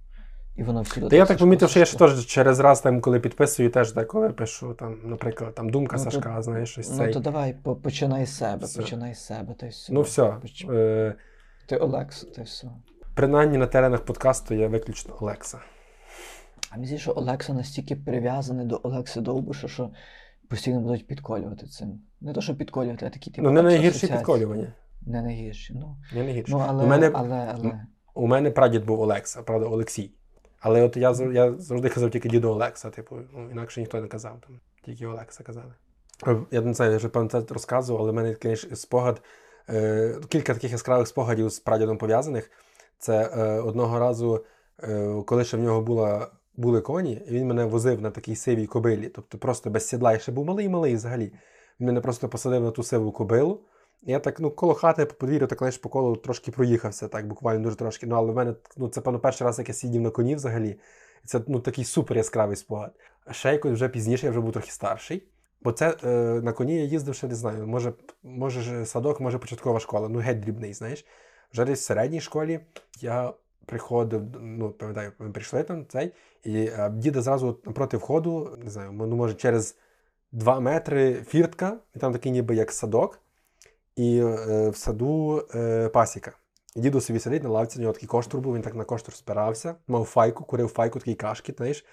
І воно всюди. Та я так помітив, що я ж теж через раз, коли підписую, теж деколи пишу, наприклад, думка Сашка, знаєш, щось цей. То давай, починай з себе, та й все. Все. Ти Олекса, та й все. Принаймні на теренах подкасту я виключно Олекса. А мені здається, що Олекса настільки прив'язаний до Олекси Довбуша, що постійно будуть підколювати цим. Не то, що підколювати, а такі типу. Не найгірші підколювання. Не найгірші, Не найгірші. У мене прадід був Олекса, правда, Олексій. Але я завжди казав тільки діду Олекса, інакше ніхто не казав, тільки Олекса казали. Я не знаю, я вже певно розказував, але в мене спогад, кілька таких яскравих спогадів з прадідом пов'язаних. Це одного разу, коли ще в нього була були коні, і він мене возив на такій сивій кобилі, тобто просто без сідла, я ще був малий-малий взагалі. Він мене просто посадив на ту сиву кобилу, і я так, коло хати, по подвір'ю, так лише по колу трошки проїхався, так, буквально дуже трошки, але в мене, це, певно, перший раз, як я сидів на коні взагалі, це, такий супер яскравий спогад. А ще якось вже пізніше, я вже був трохи старший, бо це, на коні я їздив ще, не знаю, може садок, може початкова школа, геть дрібний, знаєш. Вже десь в середній школі я приходив, пам'ятаю, ми прийшли там, і діда зразу напроти входу, не знаю, може через 2 метри фіртка, і там такий ніби як садок, і в саду пасіка. І діду собі сидить на лавці, у нього такий коштур був, він так на коштур спирався, мав файку, курив файку, такий кашкіт, знаєш,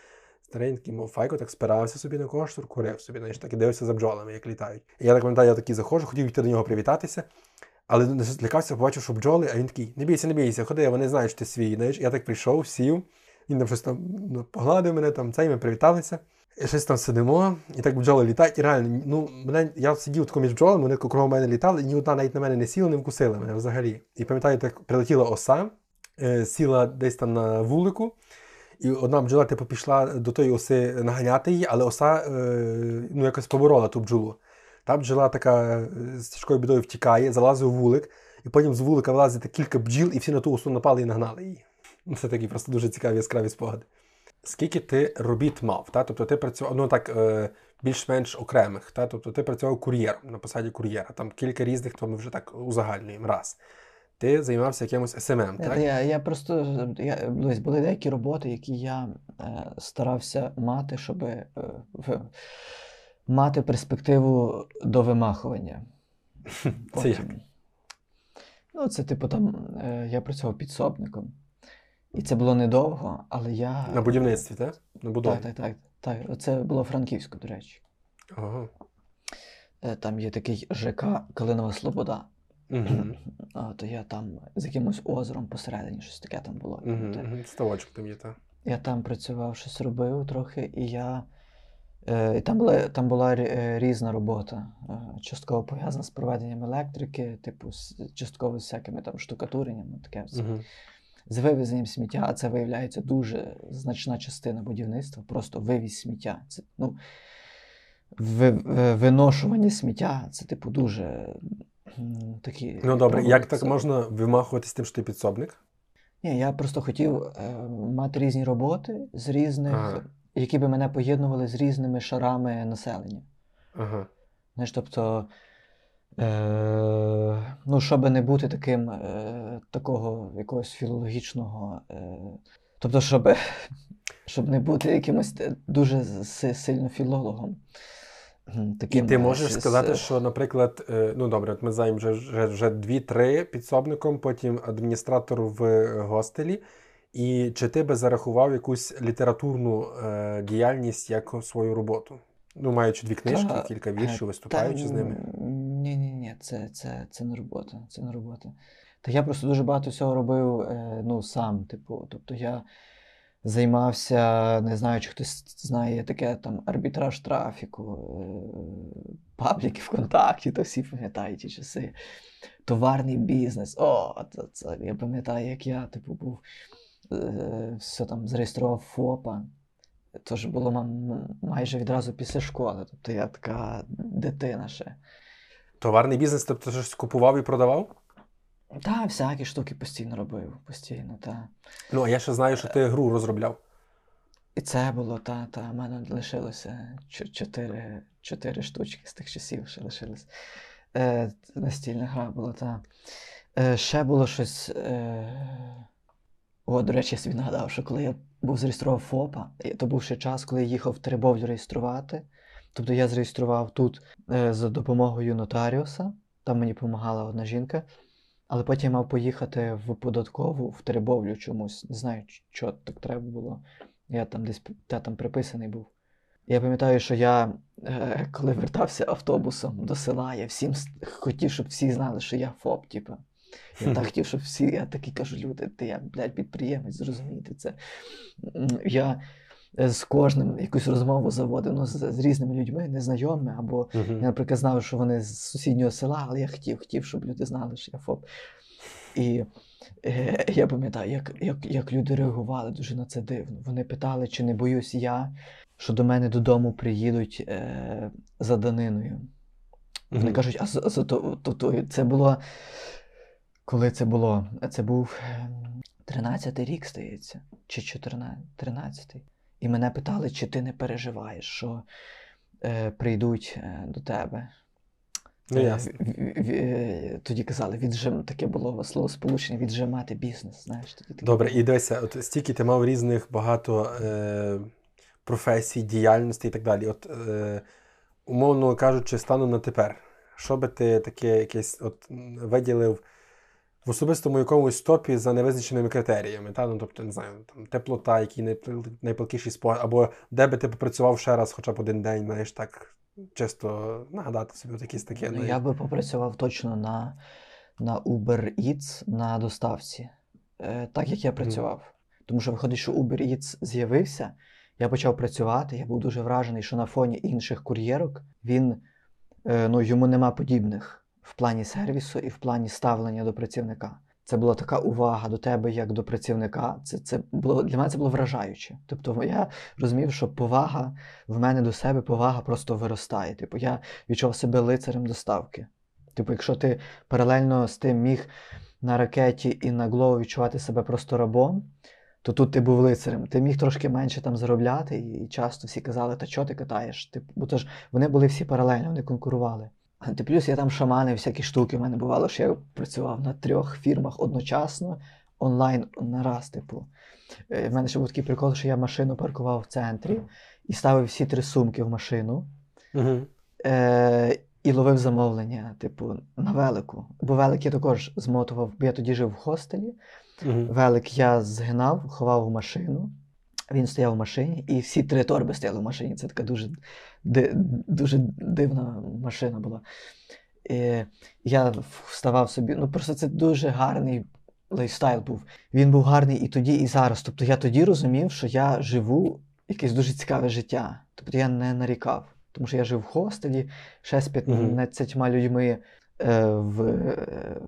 старенький мав файку, так спирався собі на коштур, курив собі, знаєш, так і дивився за бджолами, як літають. І я так пам'ятаю, я такий заходжу, хотів йти до нього привітатися, але злякався, побачив, що бджоли, а він такий: не бійся, ходи, вони знають, що ти свій, знаєш. Я так прийшов, сів, він там щось там погладив мене, там ми привіталися, і щось там сидимо, і так бджоли літають, і реально, я сидів тако між бджолами, вони кругом мене літали, і ні одна навіть на мене не сіла, не вкусила мене взагалі. І пам'ятаю, так прилетіла оса, сіла десь там на вулику, і одна бджола пішла до тої оси наганяти її, але оса якось поборола ту бджолу. Та бджола така з тяжкою бідою втікає, залазить у вулик, і потім з вулика вилазить кілька бджіл, і всі на ту осу напали і нагнали її. Це такі просто дуже цікаві, яскраві спогади. Скільки ти робіт мав? Та? Тобто ти працював, більш-менш окремих, та? Тобто ти працював кур'єром, на посаді кур'єра, там кілька різних, то ми вже так узагальнюємо, раз. Ти займався якимось СММ, так? Були деякі роботи, які я старався мати, щоб... мати перспективу до вимахування. Це як? Це я працював підсобником. І це було недовго, але я... На будівництві, так? На будові. Так. Це було Франківську, до речі. Ага. Там є такий ЖК Калинова Слобода. Угу. То я там з якимось озером посередині, щось таке там було. Угу. Ставочок там є, так. Я там працював, щось робив трохи, і я... І там була різна робота, частково пов'язана з проведенням електрики, частково з всякими штукатуреннями, таке все. Uh-huh. З вивезенням сміття, а це виявляється дуже значна частина будівництва, просто вивіз сміття. Це, виношування сміття, це дуже такі... Як так можна вимахуватися тим, що ти підсобник? Ні, я просто хотів мати різні роботи з різних... Ага. Які би мене поєднували з різними шарами населення. Ага. Знаєш, тобто, щоб не бути таким, такого якогось філологічного, тобто, щоб не бути якимось дуже сильно філологом. Таким, і ти можеш сказати, що, наприклад, от ми знаємо вже 2-3 підсобником, потім адміністратор в гостелі. І чи ти би зарахував якусь літературну діяльність як свою роботу? Маючи 2 книжки, кілька віршів, виступаючи з ними? Ні, це не робота, це не робота. Та я просто дуже багато всього робив сам. Тобто я займався, не знаю, чи хтось знає таке арбітраж трафіку, пабліки ВКонтакті, то всі пам'ятають ті часи. Товарний бізнес. Це я пам'ятаю, як я був. Все зареєстрував ФОПа, тож було майже відразу після школи, тобто я така дитина ще. Товарний бізнес, тобто щось купував і продавав? Так, всякі штуки постійно робив, та. А я ще знаю, що ти гру розробляв. І це було, в мене лишилося 4 штучки з тих часів ще лишилось. Настільна гра була, та. Ще було щось... До речі, я собі нагадав, що коли я був зареєстрував ФОПа, то був ще час, коли я їхав в Теребовлю реєструвати. Тобто я зареєстрував тут за допомогою нотаріуса, там мені допомагала одна жінка, але потім я мав поїхати в податкову, в Теребовлю чомусь, не знаю, що так треба було. Я там десь приписаний був. Я пам'ятаю, що я, коли вертався автобусом до села, я всім хотів, щоб всі знали, що я ФОП, Я так хотів, щоб всі, я такий кажу, люди, я, підприємець, зрозумієте це. Я з кожним якусь розмову заводив, з різними людьми, незнайомими, або я, наприклад, знав, що вони з сусіднього села, але я хотів, щоб люди знали, що я ФОП. І Я пам'ятаю, як люди реагували дуже на це дивно. Вони питали, чи не боюсь я, що до мене додому приїдуть за даниною. Вони кажуть, це було... Коли це було? Це був 13-й рік, здається, чи 13-й. І мене питали, чи ти не переживаєш, що прийдуть до тебе. Тоді казали, таке було слово сполучення, віджимати бізнес. Знаєш, тоді. Добре, і дивися, от стільки ти мав різних багато професій, діяльностей і так далі. От, умовно кажучи, станом на тепер, що би ти таке якесь от виділив в особистому якомусь топі за невизначеними критеріями, та? Ну, тобто, не знаю, там, теплота, який найпалкіший спогад, або де би ти попрацював ще раз хоча б один день, знаєш, так, чисто нагадати собі от якісь таке. Ну, я би попрацював точно на Uber Eats, на доставці, так, як я працював. Тому що, виходить, що Uber Eats з'явився, я почав працювати, я був дуже вражений, що на фоні інших кур'єрок він, йому нема подібних. В плані сервісу і в плані ставлення до працівника. Це була така увага до тебе, як до працівника. Це було, для мене це було вражаюче. Тобто я розумів, що повага в мене до себе, повага просто виростає. Я відчув себе лицарем доставки. Якщо ти паралельно з тим міг на ракеті і на Глоу відчувати себе просто рабом, то тут ти був лицарем. Ти міг трошки менше там заробляти, і часто всі казали, та чого ти катаєш? Бо вони були всі паралельно, вони конкурували. Плюс я там шаманив всякі штуки. У мене бувало, що я працював на 3 фірмах одночасно, онлайн нараз, В мене ще був такий прикол, що я машину паркував в центрі і ставив всі 3 сумки в машину і ловив замовлення, на велику. Бо велик я також змотував, бо я тоді жив в хостелі. Велик я згинав, ховав в машину. Він стояв в машині, і всі 3 торби стояли в машині. Це така дуже дивна машина була. І я вставав собі... Просто це дуже гарний лайфстайл був. Він був гарний і тоді, і зараз. Тобто я тоді розумів, що я живу якесь дуже цікаве життя. Тобто я не нарікав. Тому що я жив в хостелі, ще з 15 людьми в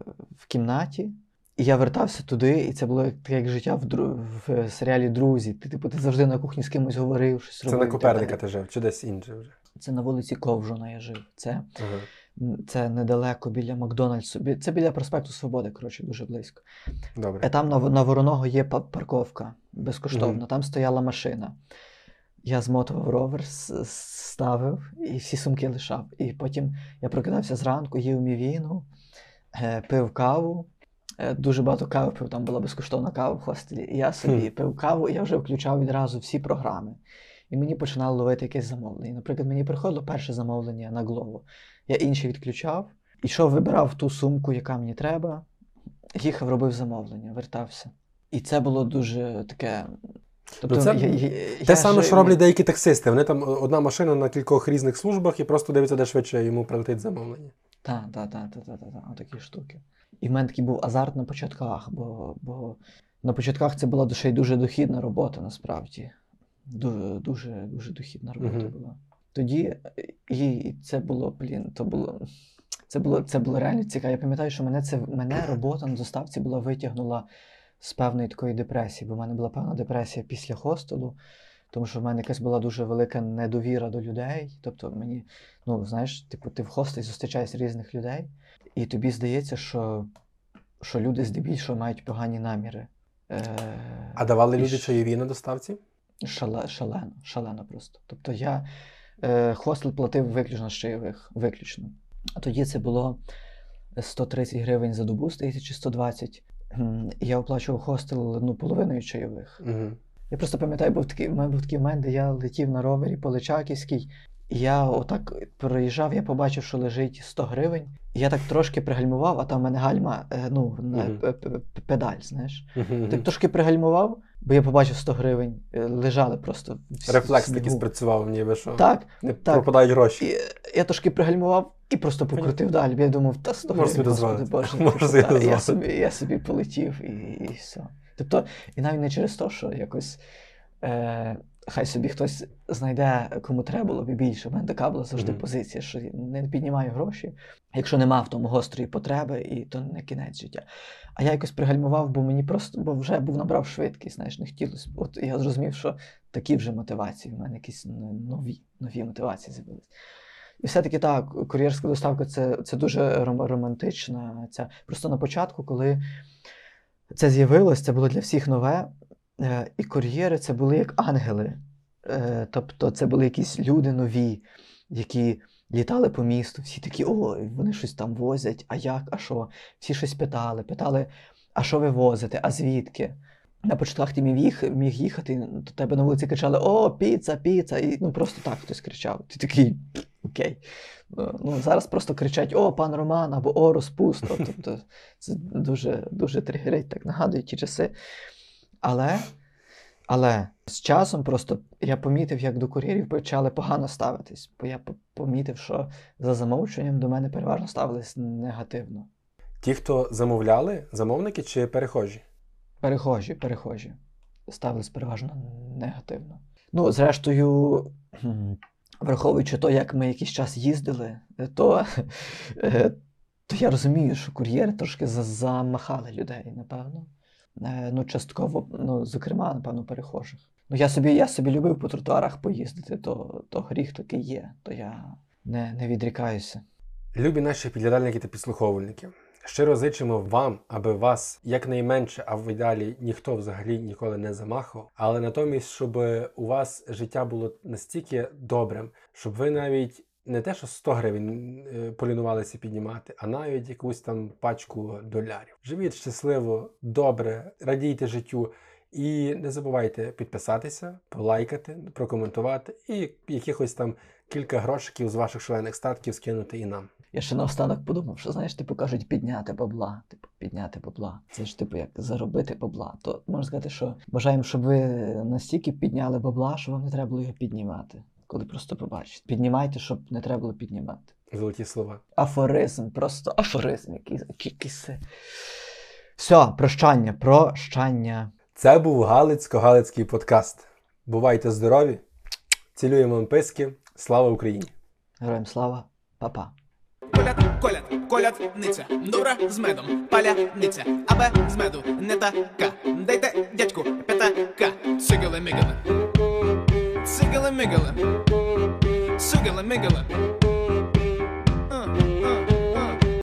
кімнаті. І я вертався туди, і це було таке, як життя в серіалі «Друзі». Ти завжди на кухні з кимось говорив, щось робив. Це на Коперника ти жив, чи десь інше вже? Це на вулиці Ковжона я жив. Це недалеко біля Макдональдсу. Це біля проспекту Свободи, коротше, дуже близько. Добре. Там на Вороного є парковка безкоштовна, там стояла машина. Я змотував ровер, ставив і всі сумки лишав. І потім я прокидався зранку, їв мівіну, пив каву. Дуже багато кави пив, там була безкоштовна кава в хостелі. І я собі пив каву, і я вже включав відразу всі програми. І мені починало ловити якесь замовлення. Наприклад, мені приходило перше замовлення на Глову. Я інші відключав, ішов, вибирав ту сумку, яка мені треба, їхав, робив замовлення, вертався. І це було дуже таке... Тобто, те саме, що роблять деякі таксисти. Вони там одна машина на кількох різних службах і просто дивиться, де швидше йому прилетить замовлення. Так, такі штуки. І в мене такий був азарт на початках, бо на початках це була ще й дуже дохідна робота, насправді. Дуже дохідна робота була. Тоді, і це було, це було реально цікаво. Я пам'ятаю, що мене робота на доставці витягнула з певної такої депресії, бо в мене була певна депресія після хостелу, тому що в мене якась була дуже велика недовіра до людей. Тобто мені, ти в хостелі зустрічаєш різних людей, і тобі здається, що люди здебільшого мають погані наміри. А давали люди чайові на доставці? Шалено просто. Тобто я хостел платив виключно з чайових. Виключно. А тоді це було 130 гривень за добу, здається, чи 120. Я оплачував хостел половиною чайових. Я просто пам'ятаю, був такий момент, де я летів на ровері по Личаківській. Я отак проїжджав, я побачив, що лежить 100 гривень. Я так трошки пригальмував, а там в мене гальма, педаль, знаєш. Так трошки пригальмував, бо я побачив 100 гривень, лежали просто. Рефлекс такий спрацював, ніби що пропадають гроші. Я трошки пригальмував і просто покрутив далі. Я думав, 100 гривень, Господи Боже. Я собі полетів і все. Тобто, і навіть не через те, що якось... хай собі хтось знайде, кому треба було б більше. У мене така була завжди позиція, що не піднімаю гроші, якщо нема в тому гострої потреби, і то не кінець життя. А я якось пригальмував, бо мені просто, бо вже був набрав швидкість, знаєш, не хотілося. От я зрозумів, що такі вже мотивації, в мене якісь нові мотивації з'явилися. І все-таки так, кур'єрська доставка це дуже романтична. Ця. Просто на початку, коли це з'явилось, це було для всіх нове. І кур'єри це були як ангели. Тобто це були якісь люди нові, які літали по місту. Всі такі, ой, вони щось там возять, а як, а що? Всі щось питали, а що ви возите, а звідки? На початках ти міг їхати, до тебе на вулиці кричали, о, піца, і просто так хтось кричав. Ти такий, окей. Зараз просто кричать, о, пан Роман, або о, розпусто. Тобто це дуже, дуже тригерить, так нагадують ті часи. Але з часом просто я помітив, як до кур'єрів почали погано ставитись. Бо я помітив, що за замовчуванням до мене переважно ставились негативно. Ті, хто замовляли, замовники чи перехожі? Перехожі. Ставились переважно негативно. Зрештою, враховуючи то, як ми якийсь час їздили, то я розумію, що кур'єри трошки замахали людей, напевно. Частково, зокрема, напевно, перехожих. Я собі любив по тротуарах поїздити, то гріх такий є, то я не відрікаюся. Любі наші підглядальники та підслуховувальники, щиро зичимо вам, аби вас якнайменше, а в ідеалі ніхто взагалі ніколи не замахав, але натомість, щоб у вас життя було настільки добрим, щоб ви навіть не те, що 100 гривень полінувалися піднімати, а навіть якусь там пачку доларів. Живіть щасливо, добре, радійте життю і не забувайте підписатися, полайкати, прокоментувати і якихось там кілька грошиків з ваших шалених статків скинути і нам. Я ще наостанок подумав, що, знаєш, кажуть підняти бабла. Це ж як заробити бабла. То можна сказати, що бажаємо, щоб ви настільки підняли бабла, що вам не треба було його піднімати. Коли просто побачите. Піднімайте, щоб не треба було піднімати. Золоті слова. Афоризм, просто афоризм. Все, прощання. Це був Галицько-Галицький подкаст. Бувайте здорові, цілюємо писки, слава Україні. Героям слава, па-па. Колядниця, дура з медом, паляниця, аби з меду не така. Дайте дядьку п'ятака, цигали-мигали. Sigala migala, sigala migala.